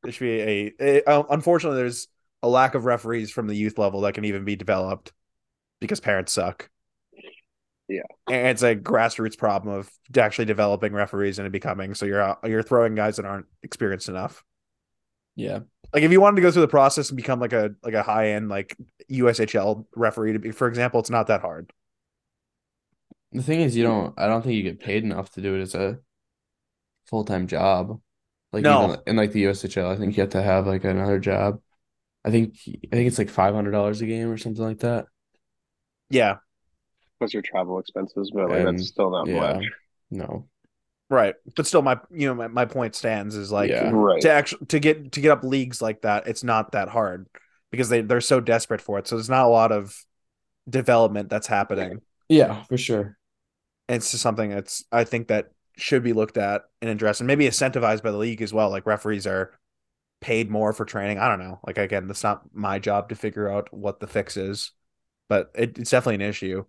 unfortunately there's a lack of referees from the youth level that can even be developed because parents suck. Yeah. And it's a grassroots problem of actually developing referees and becoming, so you're throwing guys that aren't experienced enough. Yeah, like if you wanted to go through the process and become like a high end like USHL referee, to be, for example, it's not that hard. The thing is, I don't think you get paid enough to do it as a full time job. Like, no, in like the USHL, I think you have to have like another job. I think it's like $500 a game or something like that. Yeah, plus your travel expenses, but like, that's still not much. No. Right, but still, my point stands is like to get up leagues like that, it's not that hard because they're so desperate for it. So there's not a lot of development that's happening. Yeah, for sure. And it's just something that's, I think, that should be looked at and addressed, and maybe incentivized by the league as well. Like, referees are paid more for training. I don't know. Like, again, that's not my job to figure out what the fix is, but it's definitely an issue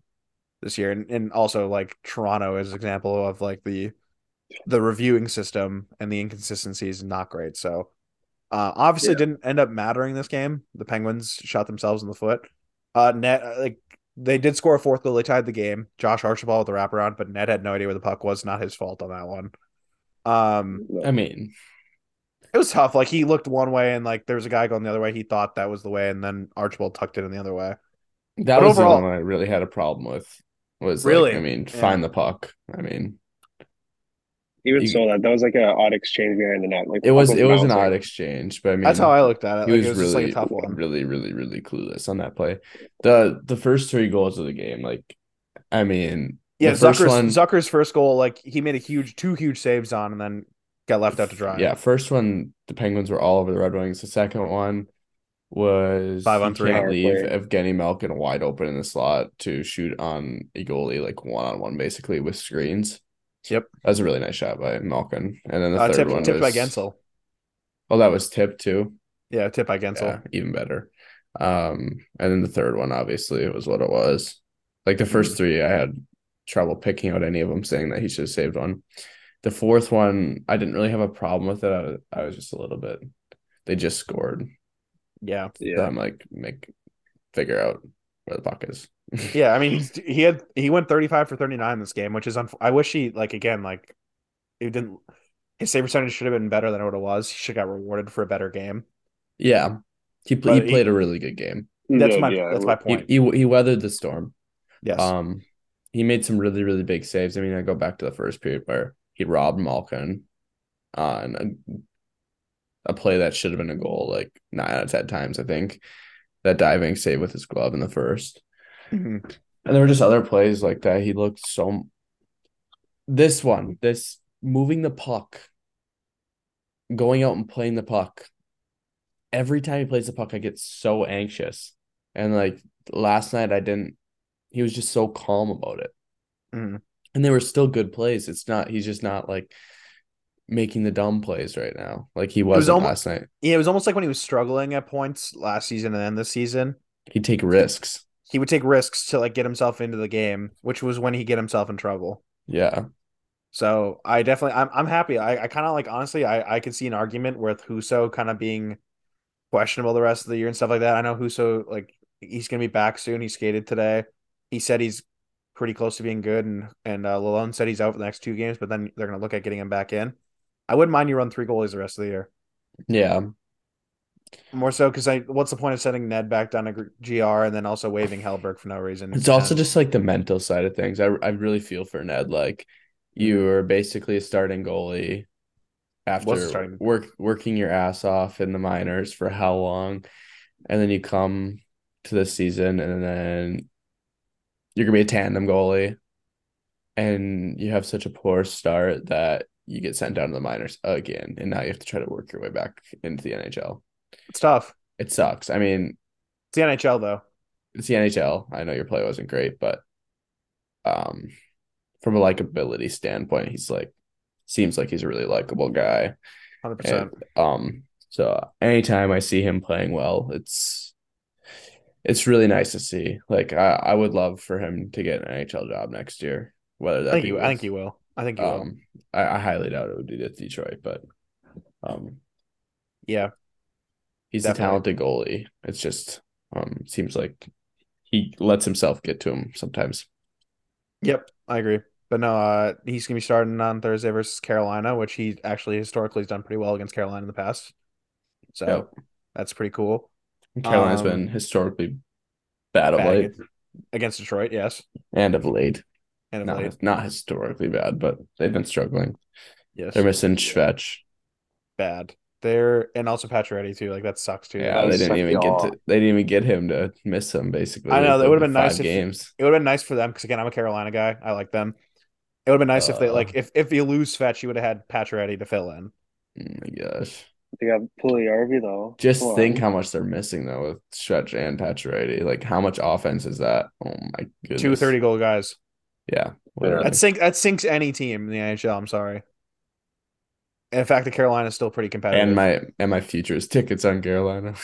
this year. And also, like, Toronto is an example of like the reviewing system and the inconsistency is not great. So obviously it didn't end up mattering this game. The Penguins shot themselves in the foot. They did score a fourth goal. They tied the game. Josh Archibald with the wraparound, but Ned had no idea where the puck was. Not his fault on that one. I mean, it was tough. Like, he looked one way, and like there was a guy going the other way. He thought that was the way, and then Archibald tucked it in the other way. That but was overall, the one I really had a problem with. Was really, like, I mean, yeah. Find the puck. I mean, even so, that was like an odd exchange behind the net. Like it was an odd exchange, but I mean, that's how I looked at it. He was really, just like a tough one. really clueless on that play. The first three goals of the game, like, I mean, yeah, Zucker's first goal, like he made two huge saves on, and then got left out to dry. Yeah, first one, the Penguins were all over the Red Wings. The second one was 5-on-3. Can't leave Evgeny Malkin wide open in the slot to shoot on a goalie, like one-on-one, basically with screens. Yep, that was a really nice shot by Malkin. And then the third one tipped by Gensel. Oh, that was tipped too. Yeah, tipped by Gensel. Yeah, even better. And then the third one, obviously, it was what it was. Like the first three, I had trouble picking out any of them, saying that he should have saved one. The fourth one, I didn't really have a problem with it. I was just a little bit. They just scored. Yeah, yeah. So I'm like, figure out where the puck is. Yeah, I mean, he went 35 for 39 this game, which is I wish he his save percentage should have been better than what it was. He should have got rewarded for a better game. Yeah, he played a really good game. That's my point. He weathered the storm. Yes. He made some really, really big saves. I mean, I go back to the first period where he robbed Malkin on a play that should have been a goal, like 9 out of 10 times, I think. That diving save with his glove in the first. Mm-hmm. And there were just other plays like that. He looked so. This moving the puck, going out and playing the puck. Every time he plays the puck, I get so anxious. And like last night, he was just so calm about it. Mm-hmm. And they were still good plays. He's just not like making the dumb plays right now. Like he wasn't last night. Yeah, it was almost like when he was struggling at points last season and then this season. He'd take risks. He would take risks to like get himself into the game, which was when he get himself in trouble. Yeah. So I'm happy. I kind of like, honestly, I could see an argument with Husso kind of being questionable the rest of the year and stuff like that. I know Husso, like, he's going to be back soon. He skated today. He said he's pretty close to being good. And Lalonde said he's out for the next 2 games, but then they're going to look at getting him back in. I wouldn't mind you run 3 goalies the rest of the year. Yeah. More so because what's the point of sending Ned back down to GR and then also waiving Helleberg for no reason? It's also just like the mental side of things. I really feel for Ned. Like, you are basically a starting goalie after working your ass off in the minors for how long, and then you come to this season and then you're gonna be a tandem goalie, and you have such a poor start that you get sent down to the minors again, and now you have to try to work your way back into the NHL. It's tough. It sucks. I mean, it's the NHL, though. It's the NHL. I know your play wasn't great, but from a likability standpoint, he's like, seems like he's a really likable guy. 100%. So anytime I see him playing well, it's really nice to see. Like, I would love for him to get an NHL job next year. Whether that I think he will. I think he will. I highly doubt it would be with Detroit, but yeah. He's definitely a talented goalie. It's just seems like he lets himself get to him sometimes. Yep, I agree. But no, he's going to be starting on Thursday versus Carolina, which he actually historically has done pretty well against Carolina in the past. So That's pretty cool. Carolina's been historically bad of late. Against Detroit, yes. And of late. Not historically bad, but they've been struggling. Yes. They're missing Schwetch. Bad. And also Pacioretty too. Like, that sucks too. Yeah, they didn't even get him to miss him. Basically, I know that would have been nice. It would have been nice for them because, again, I'm a Carolina guy. I like them. It would have been nice if they if you lose Fetch, you would have had Pacioretty to fill in. Oh my gosh, they got Puljujärvi though. Just think how much they're missing though with Stretch and Pacioretty. Like, how much offense is that? Oh my goodness, 2 30 goal guys. Yeah, literally. That sinks any team in the NHL. I'm sorry. In fact, the Carolina is still pretty competitive. And my futures tickets on Carolina.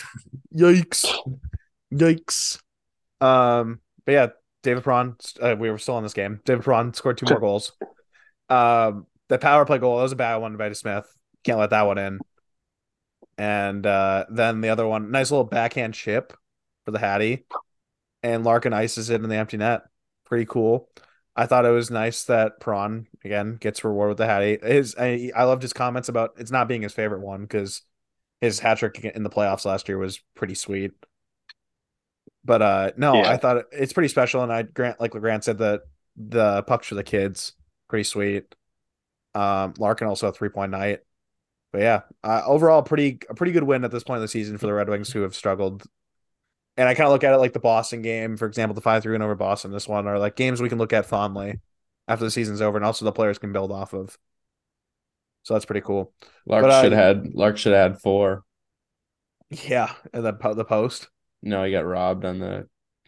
Yikes. But yeah, David Perron. We were still on this game. David Perron scored 2 more goals. The power play goal, that was a bad one by Smith. Can't let that one in. And then the other one, nice little backhand chip for the Hattie. and Larkin ices it in the empty net. Pretty cool. I thought it was nice that Perron, again, gets rewarded with the hat. I loved his comments about it's not being his favorite one because his hat trick in the playoffs last year was pretty sweet. But I thought it's pretty special. And Grant said that the pucks for the kids, pretty sweet. Larkin also a 3-point night. But yeah, overall, a pretty good win at this point in the season for the Red Wings, who have struggled. And I kind of look at it like the Boston game, for example, the 5-3 win over Boston. This one are like games we can look at fondly after the season's over, and also the players can build off of. So that's pretty cool. Lark should have had 4. Yeah, and the post. No, he got robbed on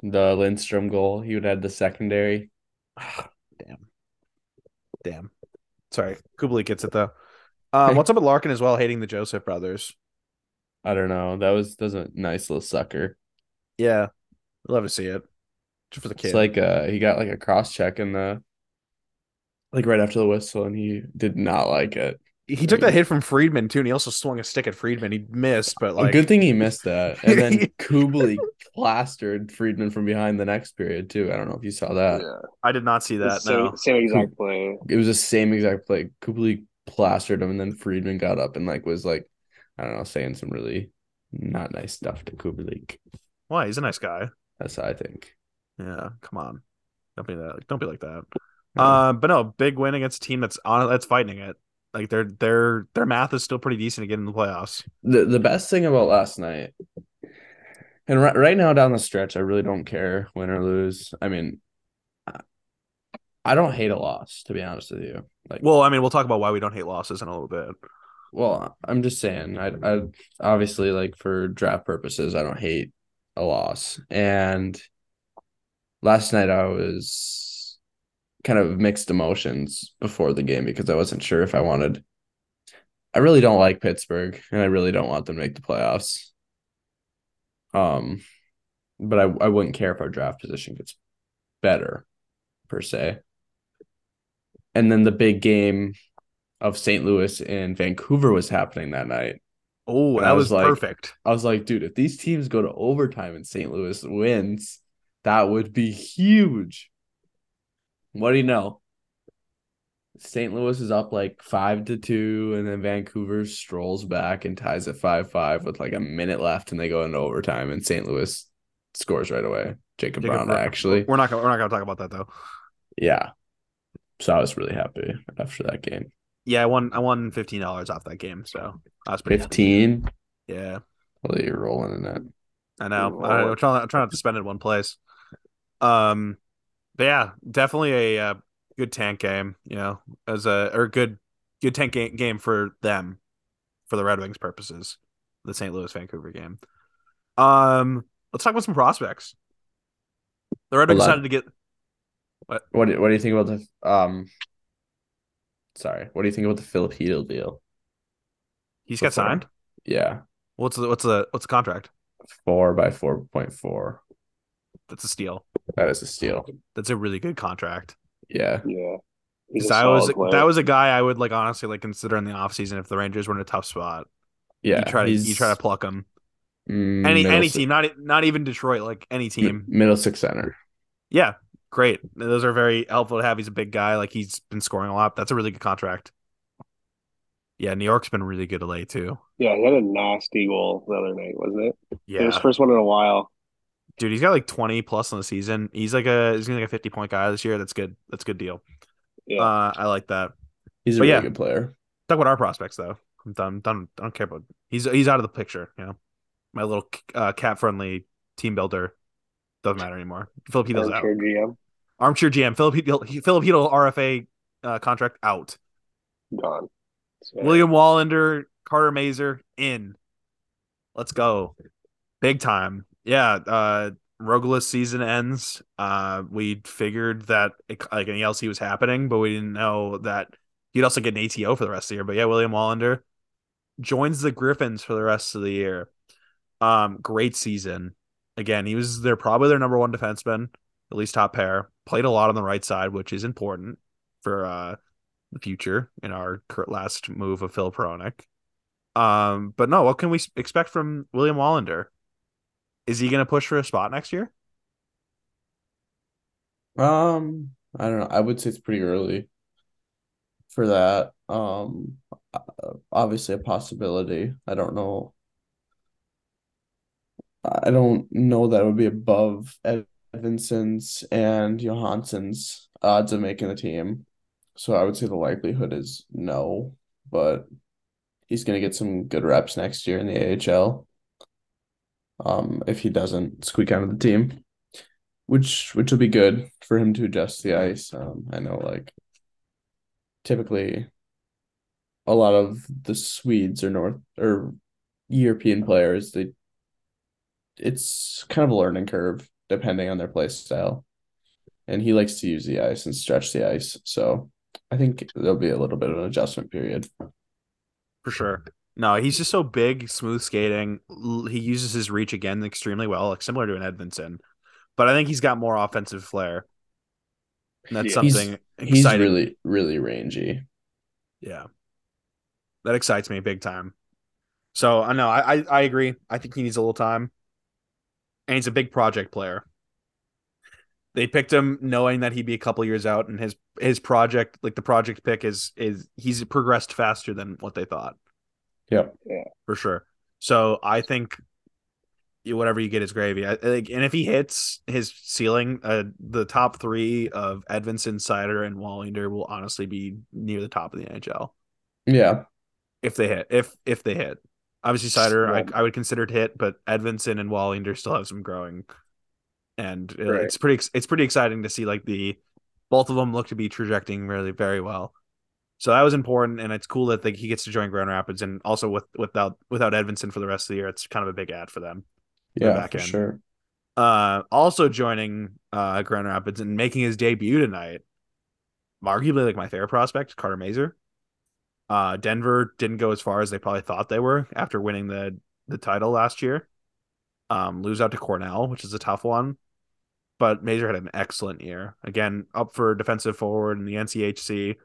the Lindstrom goal. He would have had the secondary. Damn. Sorry, Kubelik gets it though. What's up with Larkin as well? Hating the Joseph brothers. I don't know. That was a nice little sucker. Yeah, I'd love to see it. Just for the kid. It's like he got like a cross check in the right after the whistle, and he did not like it. He took that hit from Friedman too, and he also swung a stick at Friedman. He missed, but like good thing he missed that. And then Kubelik plastered Friedman from behind the next period too. I don't know if you saw that. Yeah. I did not see that. No, same exact play. It was the same exact play. Kubelik plastered him, and then Friedman got up and was I don't know, saying some really not nice stuff to Kubelik. Why? He's a nice guy. That's how I think. Yeah, come on, don't be like that. Yeah. But no, big win against a team that's fighting it. Like their math is still pretty decent to get in the playoffs. The best thing about last night, and right now down the stretch, I really don't care win or lose. I mean, I don't hate a loss, to be honest with you. We'll talk about why we don't hate losses in a little bit. Well, I'm just saying, I obviously for draft purposes, I don't hate a loss. And last night I was kind of mixed emotions before the game because I wasn't sure if I really don't like Pittsburgh, and I really don't want them to make the playoffs. But I wouldn't care if our draft position gets better, per se. And then the big game of St. Louis and Vancouver was happening that night. Oh, that was perfect. I was like, dude, if these teams go to overtime and St. Louis wins, that would be huge. What do you know? St. Louis is up 5-2, and then Vancouver strolls back and ties at 5-5 with a minute left, and they go into overtime, and St. Louis scores right away. Jacob Brown, actually. We're not gonna talk about that though. Yeah. So I was really happy after that game. Yeah, I won $15 off that game, so I was pretty 15. Yeah. Well, you're rolling in that. I know. I'm trying not to spend it in one place. But yeah, definitely a good tank game, good tank game for them, for the Red Wings purposes, the St. Louis Vancouver game. Let's talk about some prospects. The Red Wings decided to get what? What do you think about the What do you think about the Filip Hronek deal? He's got signed. Yeah. What's the contract? 4 by 4.4. That's a steal. That is a steal. That's a really good contract. Yeah. That was a guy I would honestly consider in the offseason if the Rangers were in a tough spot. Yeah, you try to pluck him. Any team, not even Detroit, any team. Middle six center. Yeah, great. Those are very helpful to have. He's a big guy. He's been scoring a lot. That's a really good contract. Yeah, New York's been really good late too. Yeah, he had a nasty goal the other night, wasn't it? Yeah, it was his first one in a while. Dude, he's got 20 plus in the season. He's gonna be a 50-point guy this year. That's good. That's a good deal. Yeah. I like that. He's a really good player. Talk about our prospects though. I'm done. I don't care about. He's out of the picture. My little cat-friendly team builder doesn't matter anymore. Filip Hedl's out. Armchair GM. Filip Hedl RFA contract out. Gone. Sorry. William Wallinder, Carter Mazur in. Let's go, big time. Yeah, Rogala's season ends. We figured that anything else he was happening, but we didn't know that he'd also get an ATO for the rest of the year. But yeah, William Wallinder joins the Griffins for the rest of the year. Great season. Again, he was probably their number one defenseman, at least top pair. Played a lot on the right side, which is important for the future in our last move of Filip Hronek. But no, what can we expect from William Wallinder? Is he going to push for a spot next year? I don't know. I would say it's pretty early for that. Obviously a possibility. I don't know. I don't know that it would be above Edvindsson's and Johansson's odds of making the team. So I would say the likelihood is no, but he's going to get some good reps next year in the AHL. If he doesn't squeak out of the team, which will be good for him to adjust the ice. I know, like, typically a lot of the Swedes or North or European players, it's kind of a learning curve depending on their play style. And he likes to use the ice and stretch the ice. So I think there'll be a little bit of an adjustment period. For sure. No, he's just so big, smooth skating. He uses his reach again extremely well, like similar to an Edvinsson. But I think he's got more offensive flair. And that's something exciting. He's really, really rangy. Yeah. That excites me big time. So I know I agree. I think he needs a little time. And he's a big project player. They picked him knowing that he'd be a couple years out, and his project, like the project pick, is he's progressed faster than what they thought. Yep. Yeah, for sure. So I think whatever you get is gravy. And if he hits his ceiling, the top three of Edvinsson, Sider, and Wallinder will honestly be near the top of the NHL. Yeah, if they hit, if they hit, obviously Sider, yeah. I would consider it hit, but Edvinsson and Wallinder still have some growing. And right. It's pretty exciting to see, like, the both of them look to be trajecting really very well. So that was important, and it's cool that he gets to join Grand Rapids, and also without Edvinsson for the rest of the year, it's kind of a big ad for them. Yeah, back for end. Sure. Also joining Grand Rapids and making his debut tonight, arguably like my favorite prospect, Carter Mazur. Denver didn't go as far as they probably thought they were after winning the title last year. Lose out to Cornell, which is a tough one, but Mazur had an excellent year. Again, up for defensive forward in the NCHC,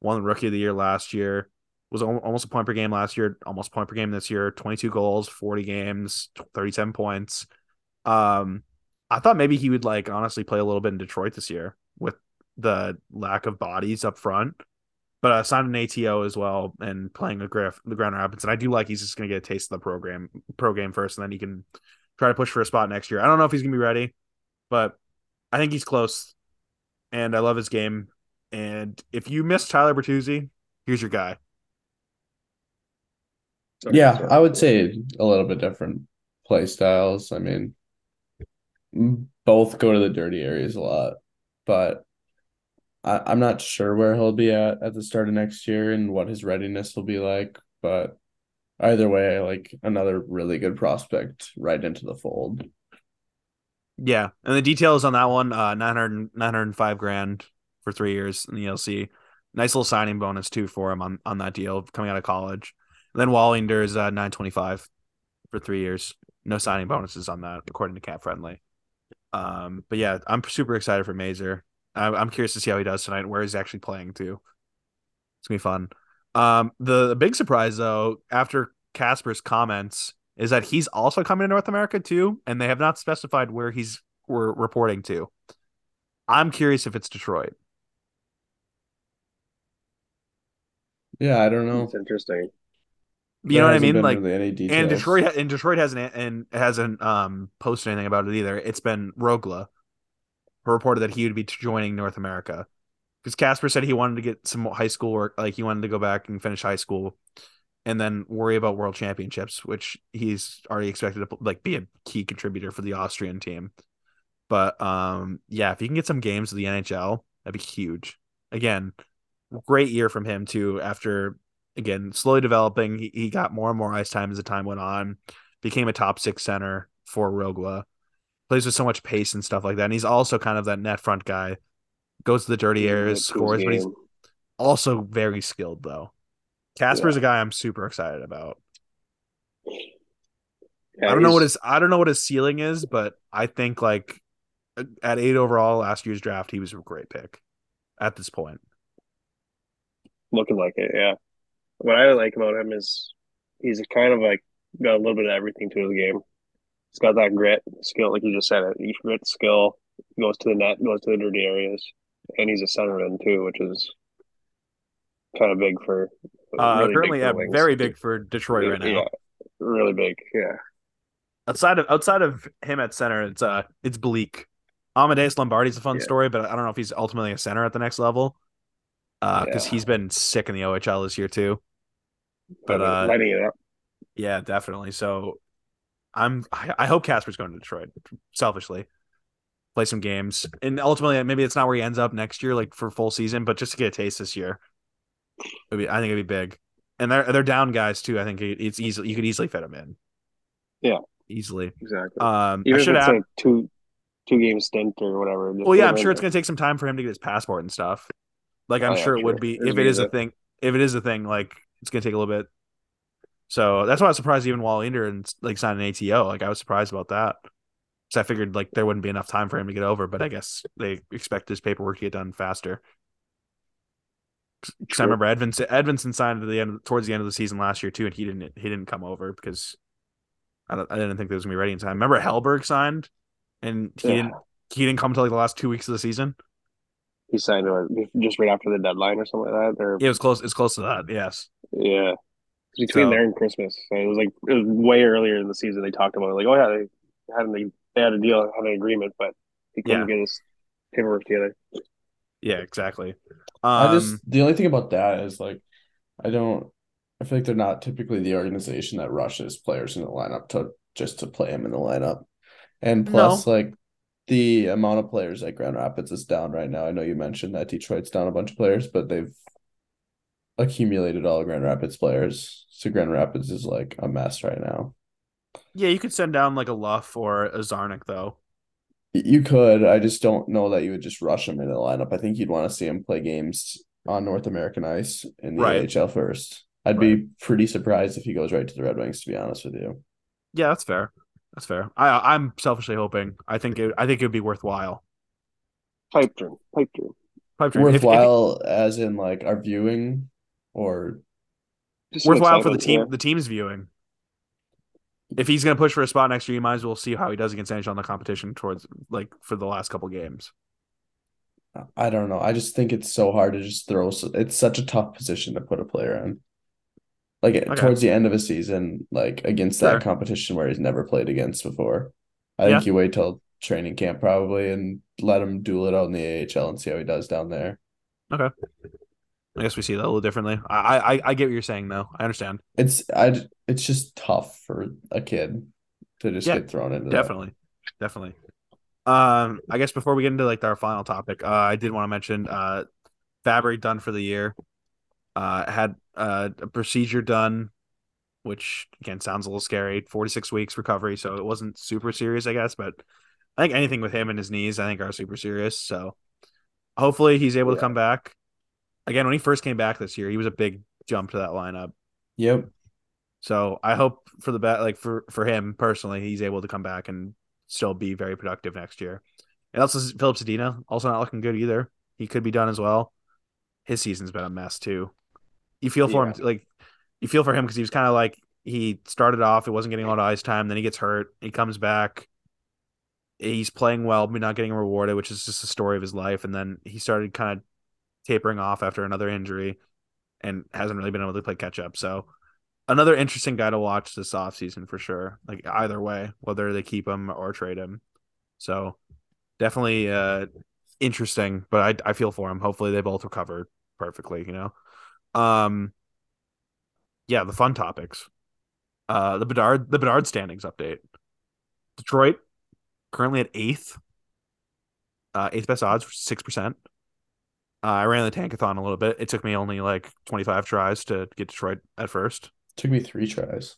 won the Rookie of the Year last year, was almost a point per game last year, almost a point per game this year, 22 goals, 40 games, 37 points. I thought maybe he would, like, honestly play a little bit in Detroit this year with the lack of bodies up front, but signed an ATO as well and playing the Grand Rapids, and I do like he's just going to get a taste of the pro game first, and then he can try to push for a spot next year. I don't know if he's going to be ready, but I think he's close, and I love his game. And if you miss Tyler Bertuzzi, here's your guy. Yeah, I would say a little bit different play styles. I mean, both go to the dirty areas a lot, but I'm not sure where he'll be at the start of next year and what his readiness will be like, but either way, like, another really good prospect right into the fold. Yeah, and the details on that one, 905 grand for 3 years in the ELC. Nice little signing bonus, too, for him on that deal coming out of college. And then Wallinder is 925 for 3 years. No signing bonuses on that, according to Cap Friendly. But yeah, I'm super excited for Mazur. I'm curious to see how he does tonight and where he's actually playing, too. It's going to be fun. The big surprise, though, after Kasper's comments, is that he's also coming to North America too, and they have not specified where we're reporting to. I'm curious if it's Detroit. Yeah, I don't know. It's interesting. You know what I mean? Like, really, and Detroit hasn't posted anything about it either. It's been Rogla who reported that he would be joining North America. Because Kasper said he wanted to get some high school work, like he wanted to go back and finish high school and then worry about world championships, which he's already expected to, like, be a key contributor for the Austrian team. But yeah, if you can get some games of the NHL, that'd be huge. Again, great year from him too. After, again, slowly developing, he got more and more ice time as the time went on, became a top six center for Rogla, plays with so much pace and stuff like that. And he's also kind of that net front guy. Goes to the dirty areas, scores, but he's also very skilled, though. Kasper's a guy I'm super excited about. Yeah, I don't know what his ceiling is, but I think, like, at 8 overall last year's draft, he was a great pick. At this point, looking like it, yeah. What I like about him is he's kind of, like, got a little bit of everything to his game. He's got that grit, skill, like you just said, it grit, skill. goes to the net, goes to the dirty areas, and he's a centerman too, which is kind of big for. Really currently, big for very big for Detroit right now. Yeah, really big. Yeah. Outside of him at center, it's bleak. Amadeus Lombardi's a fun story, but I don't know if he's ultimately a center at the next level. Because he's been sick in the OHL this year too. But lighting it up. Yeah, definitely. So I hope Kasper's going to Detroit, selfishly. Play some games. And ultimately maybe it's not where he ends up next year, like for full season, but just to get a taste this year. I think it'd be big. And they're down guys too. I think it's easily, you could easily fit them in. Yeah. Easily. Exactly. Even if it's like two game stint or whatever. Well, yeah, I'm sure it's going to take some time for him to get his passport and stuff. Like I'm sure it would be if it is a thing. If it is a thing, like it's going to take a little bit. So that's why I was surprised even Wallinder and like signed an ATO. Like I was surprised about that because I figured like there wouldn't be enough time for him to get over. But I guess they expect his paperwork to get done faster. Because I remember Edvinsson signed towards the end of the season last year too, and he didn't come over because I didn't think they was going to be ready in time. Remember Helleberg signed and he didn't come until like the last 2 weeks of the season. He signed just right after the deadline or something like that. Or... yeah, it was close. It's close to that. Yes. Yeah. Between there and Christmas, so it was way earlier in the season. They talked about it, like, oh yeah, they had a deal, had an agreement, but he couldn't get his paperwork together. Yeah, exactly. The only thing about that is like, I feel like they're not typically the organization that rushes players in the lineup just to play them in the lineup, and plus like. The amount of players at Grand Rapids is down right now. I know you mentioned that Detroit's down a bunch of players, but they've accumulated all Grand Rapids players. So Grand Rapids is like a mess right now. Yeah, you could send down like a Luff or a Zarnik, though. You could. I just don't know that you would just rush him into the lineup. I think you'd want to see him play games on North American ice in the AHL first. I'd be pretty surprised if he goes right to the Red Wings, to be honest with you. Yeah, that's fair. That's fair. I'm selfishly hoping. I think it would be worthwhile. Pipe dream. Worthwhile as in like our viewing, or worthwhile for the team. Yeah. The team's viewing. If he's going to push for a spot next year, you might as well see how he does against NHL in the competition towards like for the last couple games. I don't know. I just think it's so hard to just throw. It's such a tough position to put a player in. Like towards the end of a season, like against that competition where he's never played against before. I think you wait till training camp probably and let him duel it out in the AHL and see how he does down there. Okay. I guess we see that a little differently. I get what you're saying though. I understand. It's just tough for a kid to just get thrown into that. Definitely. I guess before we get into like our final topic, I did want to mention Fabry done for the year. Had a procedure done, which again sounds a little scary. 46 weeks recovery, so it wasn't super serious, I guess. But I think anything with him and his knees, I think, are super serious. So hopefully he's able to come back. Again, when he first came back this year, he was a big jump to that lineup. Yep. So I hope for the best, like for him personally, he's able to come back and still be very productive next year. And also Philip Zadina, also not looking good either. He could be done as well. His season's been a mess too. You feel for him, like you feel for him because he was kind of like he started off, it wasn't getting a lot of ice time. Then he gets hurt, he comes back, he's playing well, but not getting rewarded, which is just the story of his life. And then he started kind of tapering off after another injury, and hasn't really been able to play catch up. So another interesting guy to watch this offseason for sure. Like either way, whether they keep him or trade him. So definitely interesting, but I feel for him. Hopefully they both recover perfectly. You know. The fun topics. The Bedard standings update. Detroit currently at eighth best odds, 6%. I ran the tankathon a little bit. It took me only like 25 tries to get Detroit at first. It took me 3 tries.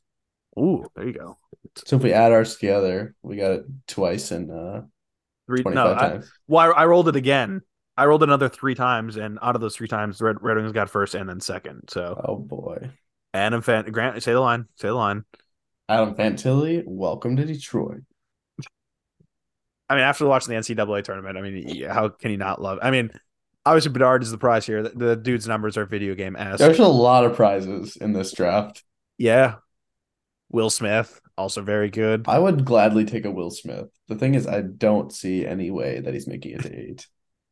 Ooh, there you go. So if we add ours together, we got it twice and 25 times. I rolled it again. I rolled another 3 times, and out of those 3 times, the Red Wings got first and then second. So, oh boy, Adam Fantilli, Grant, say the line. Adam Fantilli, welcome to Detroit. I mean, after watching the NCAA tournament, I mean, how can you not love? I mean, obviously Bedard is the prize here. The dude's numbers are video game-esque. There's a lot of prizes in this draft. Yeah, Will Smith, also very good. I would gladly take a Will Smith. The thing is, I don't see any way that he's making it to 8.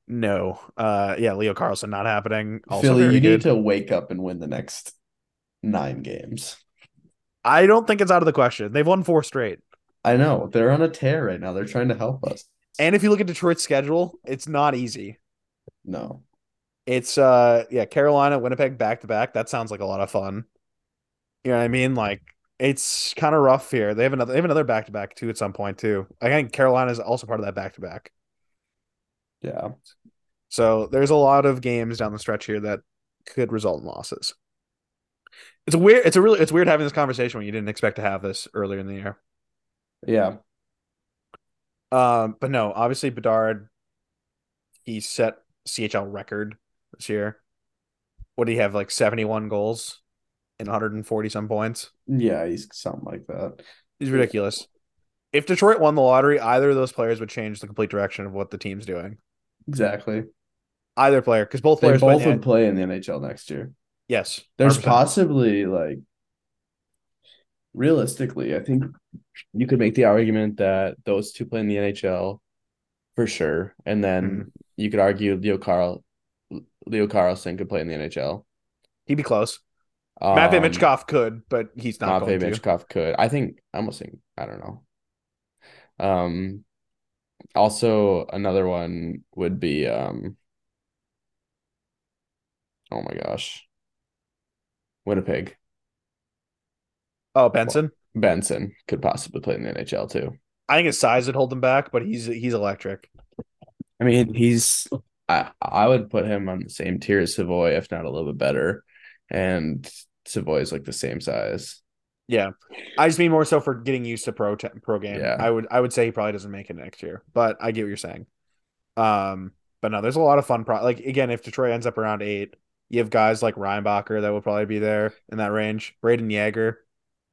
No. Yeah, Leo Carlson not happening. Also Philly, you need to wake up and win the next 9 games. I don't think it's out of the question. They've won 4 straight. I know. They're on a tear right now. They're trying to help us. And if you look at Detroit's schedule, it's not easy. No. It's, yeah, Carolina, Winnipeg, back-to-back. That sounds like a lot of fun. You know what I mean? Like, it's kind of rough here. They have another back-to-back, too, at some point, too. I think Carolina's also part of that back-to-back. Yeah. So there's a lot of games down the stretch here that could result in losses. It's weird having this conversation when you didn't expect to have this earlier in the year. Yeah. But no, obviously Bedard, he set CHL record this year. What do you have, like 71 goals and 140 some points? Yeah, he's something like that. He's ridiculous. If Detroit won the lottery, either of those players would change the complete direction of what the team's doing. Exactly. Either player, because both players would play in the NHL next year. Yes. There's 100%. Possibly, like, realistically, I think you could make the argument that those two play in the NHL for sure. And then you could argue Leo Carlson could play in the NHL. He'd be close. Matvei Michkov could, but he's not going to. Matvei Michkov could. I think, I'm almost saying, I don't know. Also another one would be oh my gosh, Winnipeg. Oh, Benson. Benson could possibly play in the NHL too. I think his size would hold him back, but he's electric. I mean, I would put him on the same tier as Savoy, if not a little bit better. And Savoy is like the same size. Yeah, I just mean more so for getting used to pro game. Yeah. I would say he probably doesn't make it next year, but I get what you're saying. But no, there's a lot of fun. Like again, if Detroit ends up around 8, you have guys like Reinbacher that will probably be there in that range. Braden Yeager,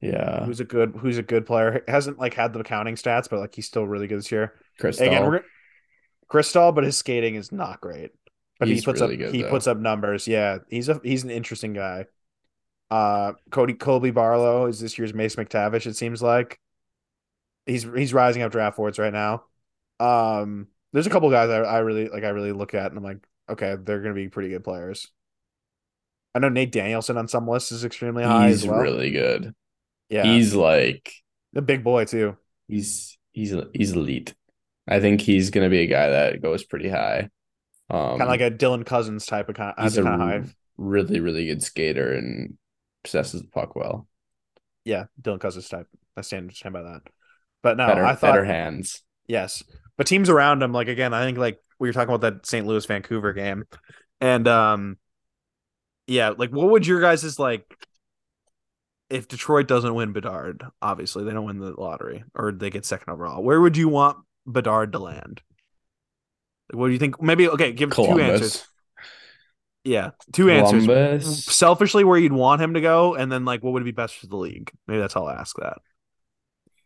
yeah, who's a good player. Hasn't like had the counting stats, but like he's still really good this year. Crystal. Again, Crystal, but his skating is not great. But he puts up numbers. Yeah, he's an interesting guy. Colby Barlow is this year's Mace McTavish, it seems like. He's rising up draft boards right now. There's a couple guys I really look at and I'm like, okay, they're gonna be pretty good players. I know Nate Danielson on some lists is extremely high. He's as well. Really good. Yeah. He's like the big boy too. He's elite. I think he's gonna be a guy that goes pretty high. Kind of like a Dylan Cousins type of kind of high. Really, really good skater and possesses the puck well. Yeah, Dylan Cousins type. I stand by that. But no, better hands. Yes, but teams around him, like again, I think like we were talking about that St. Louis Vancouver game, and yeah, like what would your guys' like if Detroit doesn't win Bedard? Obviously, they don't win the lottery or they get second overall. Where would you want Bedard to land? Like, what do you think? Maybe okay, give Columbus. 2 answers. Yeah, 2 answers. Columbus. Selfishly, where you'd want him to go, and then like, what would be best for the league? Maybe that's how I'll ask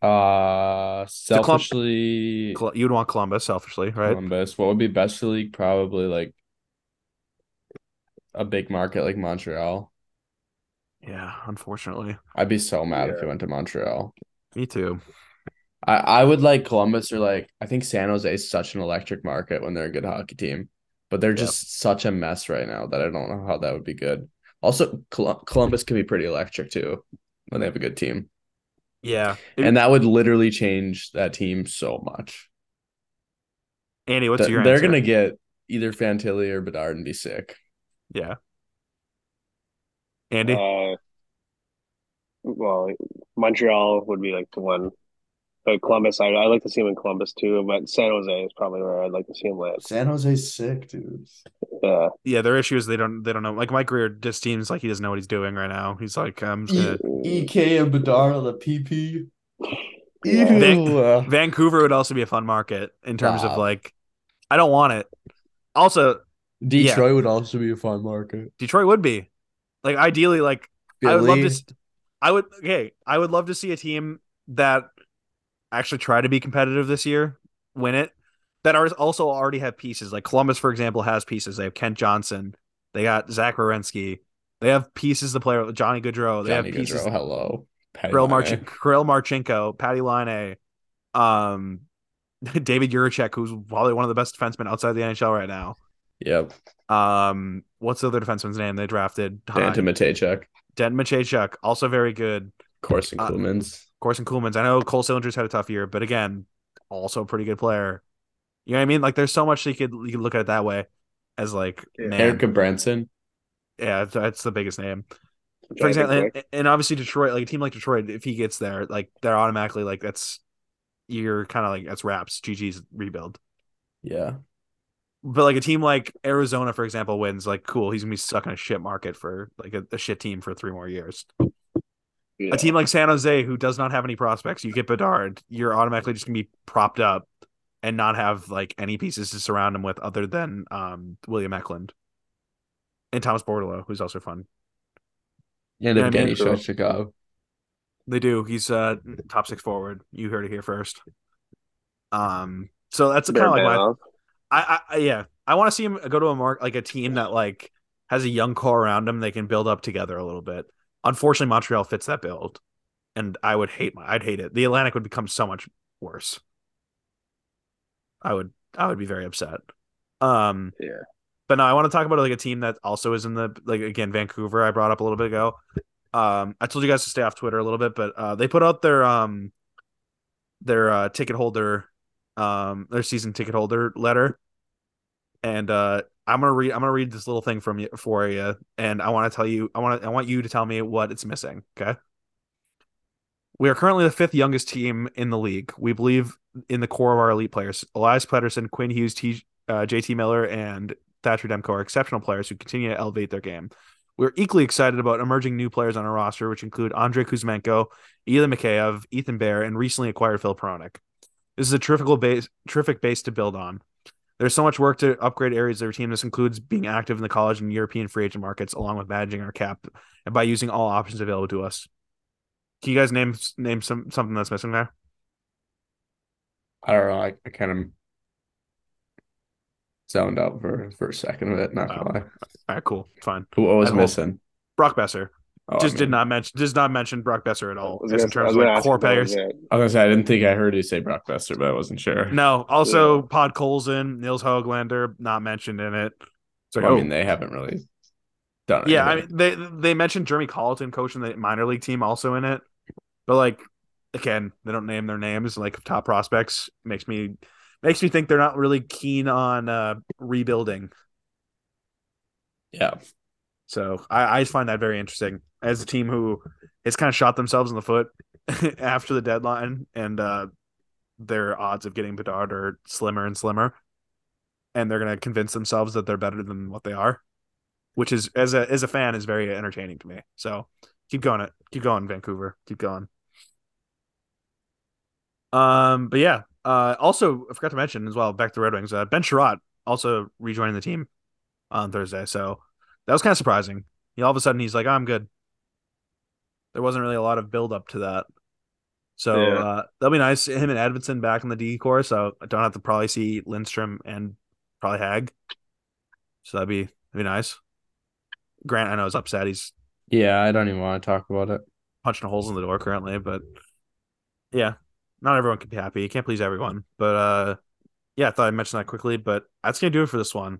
that. Selfishly, you'd want Columbus. Selfishly, right? Columbus. What would be best for the league? Probably like a big market like Montreal. Yeah, unfortunately, I'd be so mad if he went to Montreal. Me too. I would like Columbus or like I think San Jose is such an electric market when they're a good hockey team. But they're just such a mess right now that I don't know how that would be good. Also, Columbus can be pretty electric, too, when they have a good team. Yeah. And that would literally change that team so much. Andy, what's your answer? They're going to get either Fantilli or Bedard and be sick. Yeah. Andy? Well, Montreal would be like the one. But Columbus, I like to see him in Columbus too, but San Jose is probably where I'd like to see him live. San Jose's sick, dude. Yeah. Yeah, their issue is they don't know. Like Mike Greer just seems like he doesn't know what he's doing right now. He's like, I'm just gonna EK and Bedard on the PP. Yeah. Vancouver would also be a fun market in terms of like I don't want it. Also Detroit would also be a fun market. Detroit would be. Like ideally, like Philly. I would love to see a team that actually try to be competitive this year, win it, that are also already have pieces. Like Columbus, for example, has pieces. They have Kent Johnson. They got Zach Werenski. They have pieces to play with. Johnny Gaudreau. They have pieces. Hello. Kirill Marchenko, Patty Laine, David Jurecek, who's probably one of the best defensemen outside the NHL right now. Yep. What's the other defenseman's name they drafted? Denton Matejchuk, also very good. Corson Kuhlmans. I know Cole Sillinger's had a tough year, but again, also a pretty good player. You know what I mean? Like, there's so much you could look at it that way. As like, man. Eric Branson. Yeah, that's the biggest name. For example, and obviously Detroit, like a team like Detroit, if he gets there, like they're automatically like that's wraps. GG's rebuild. Yeah. But like a team like Arizona, for example, wins, like cool, he's gonna be stuck in a shit market for like a shit team for 3 more years. Yeah. A team like San Jose, who does not have any prospects, you get Bedard, you're automatically just gonna be propped up and not have like any pieces to surround him with other than William Eklund and Thomas Bordeleau, who's also fun. Yeah, they're getting shots to go. They do. He's top 6 forward. You heard it here first. So that's kind of like my. I want to see him go to a team that like has a young core around him. They can build up together a little bit. Unfortunately, Montreal fits that build, and I'd hate it. The Atlantic would become so much worse. I would be very upset. Yeah. But no, I want to talk about like a team that also is in the Vancouver. I brought up a little bit ago. I told you guys to stay off Twitter a little bit, but they put out their ticket holder. Their season ticket holder letter, and I'm gonna read this little thing for you, and I want you to tell me what it's missing. Okay. We are currently the 5th youngest team in the league. We believe in the core of our elite players. Elias Pettersson, Quinn Hughes, JT Miller, and Thatcher Demko are exceptional players who continue to elevate their game. We're equally excited about emerging new players on our roster, which include Andre Kuzmenko, Ilya Mikheyev, Ethan Bear, and recently acquired Filip Hronek. This is a terrific base to build on. There's so much work to upgrade areas of their team. This includes being active in the college and European free agent markets, along with managing our cap and by using all options available to us. Can you guys name something that's missing there? I don't know. I kind of zoned out for a second of it. Not gonna lie. All right, cool, fine. What was missing? Brock Besser. Did not mention Brock Besser at all in terms of like core players. I was gonna say I didn't think I heard you say Brock Besser, but I wasn't sure. No, also Pod Colson, Nils Höglander, not mentioned in it. So I mean, they haven't really done it. Yeah, I mean, they mentioned Jeremy Colleton, coaching the minor league team, also in it. But like again, they don't name their names. Like top prospects makes me think they're not really keen on rebuilding. Yeah. So I find that very interesting as a team who has kind of shot themselves in the foot after the deadline, and their odds of getting Bedard are slimmer and slimmer, and they're going to convince themselves that they're better than what they are, which is as a fan is very entertaining to me. So keep going, Vancouver, keep going. But yeah, also I forgot to mention as well, back to the Red Wings, Ben Sherratt also rejoining the team on Thursday. So. That was kind of surprising. All of a sudden, he's like, oh, I'm good. There wasn't really a lot of build-up to that. So yeah. That'll be nice. Him and Edvinsson back in the D core, so I don't have to probably see Lindström and probably Hag. So that'd be nice. Grant, I know, is upset. Yeah, I don't even want to talk about it. Punching holes in the door currently, but yeah, not everyone can be happy. You can't please everyone. But yeah, I thought I'd mention that quickly, but that's going to do it for this one.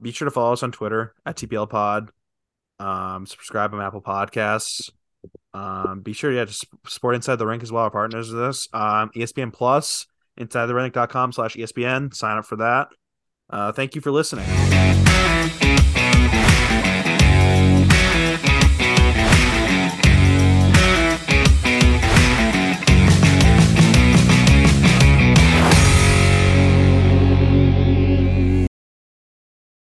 Be sure to follow us on Twitter at TPL Pod. Subscribe on Apple Podcasts. Be sure to support Inside the Rink as well. Our partners with this. ESPN Plus, InsideTheRink.com/ESPN. Sign up for that. Thank you for listening.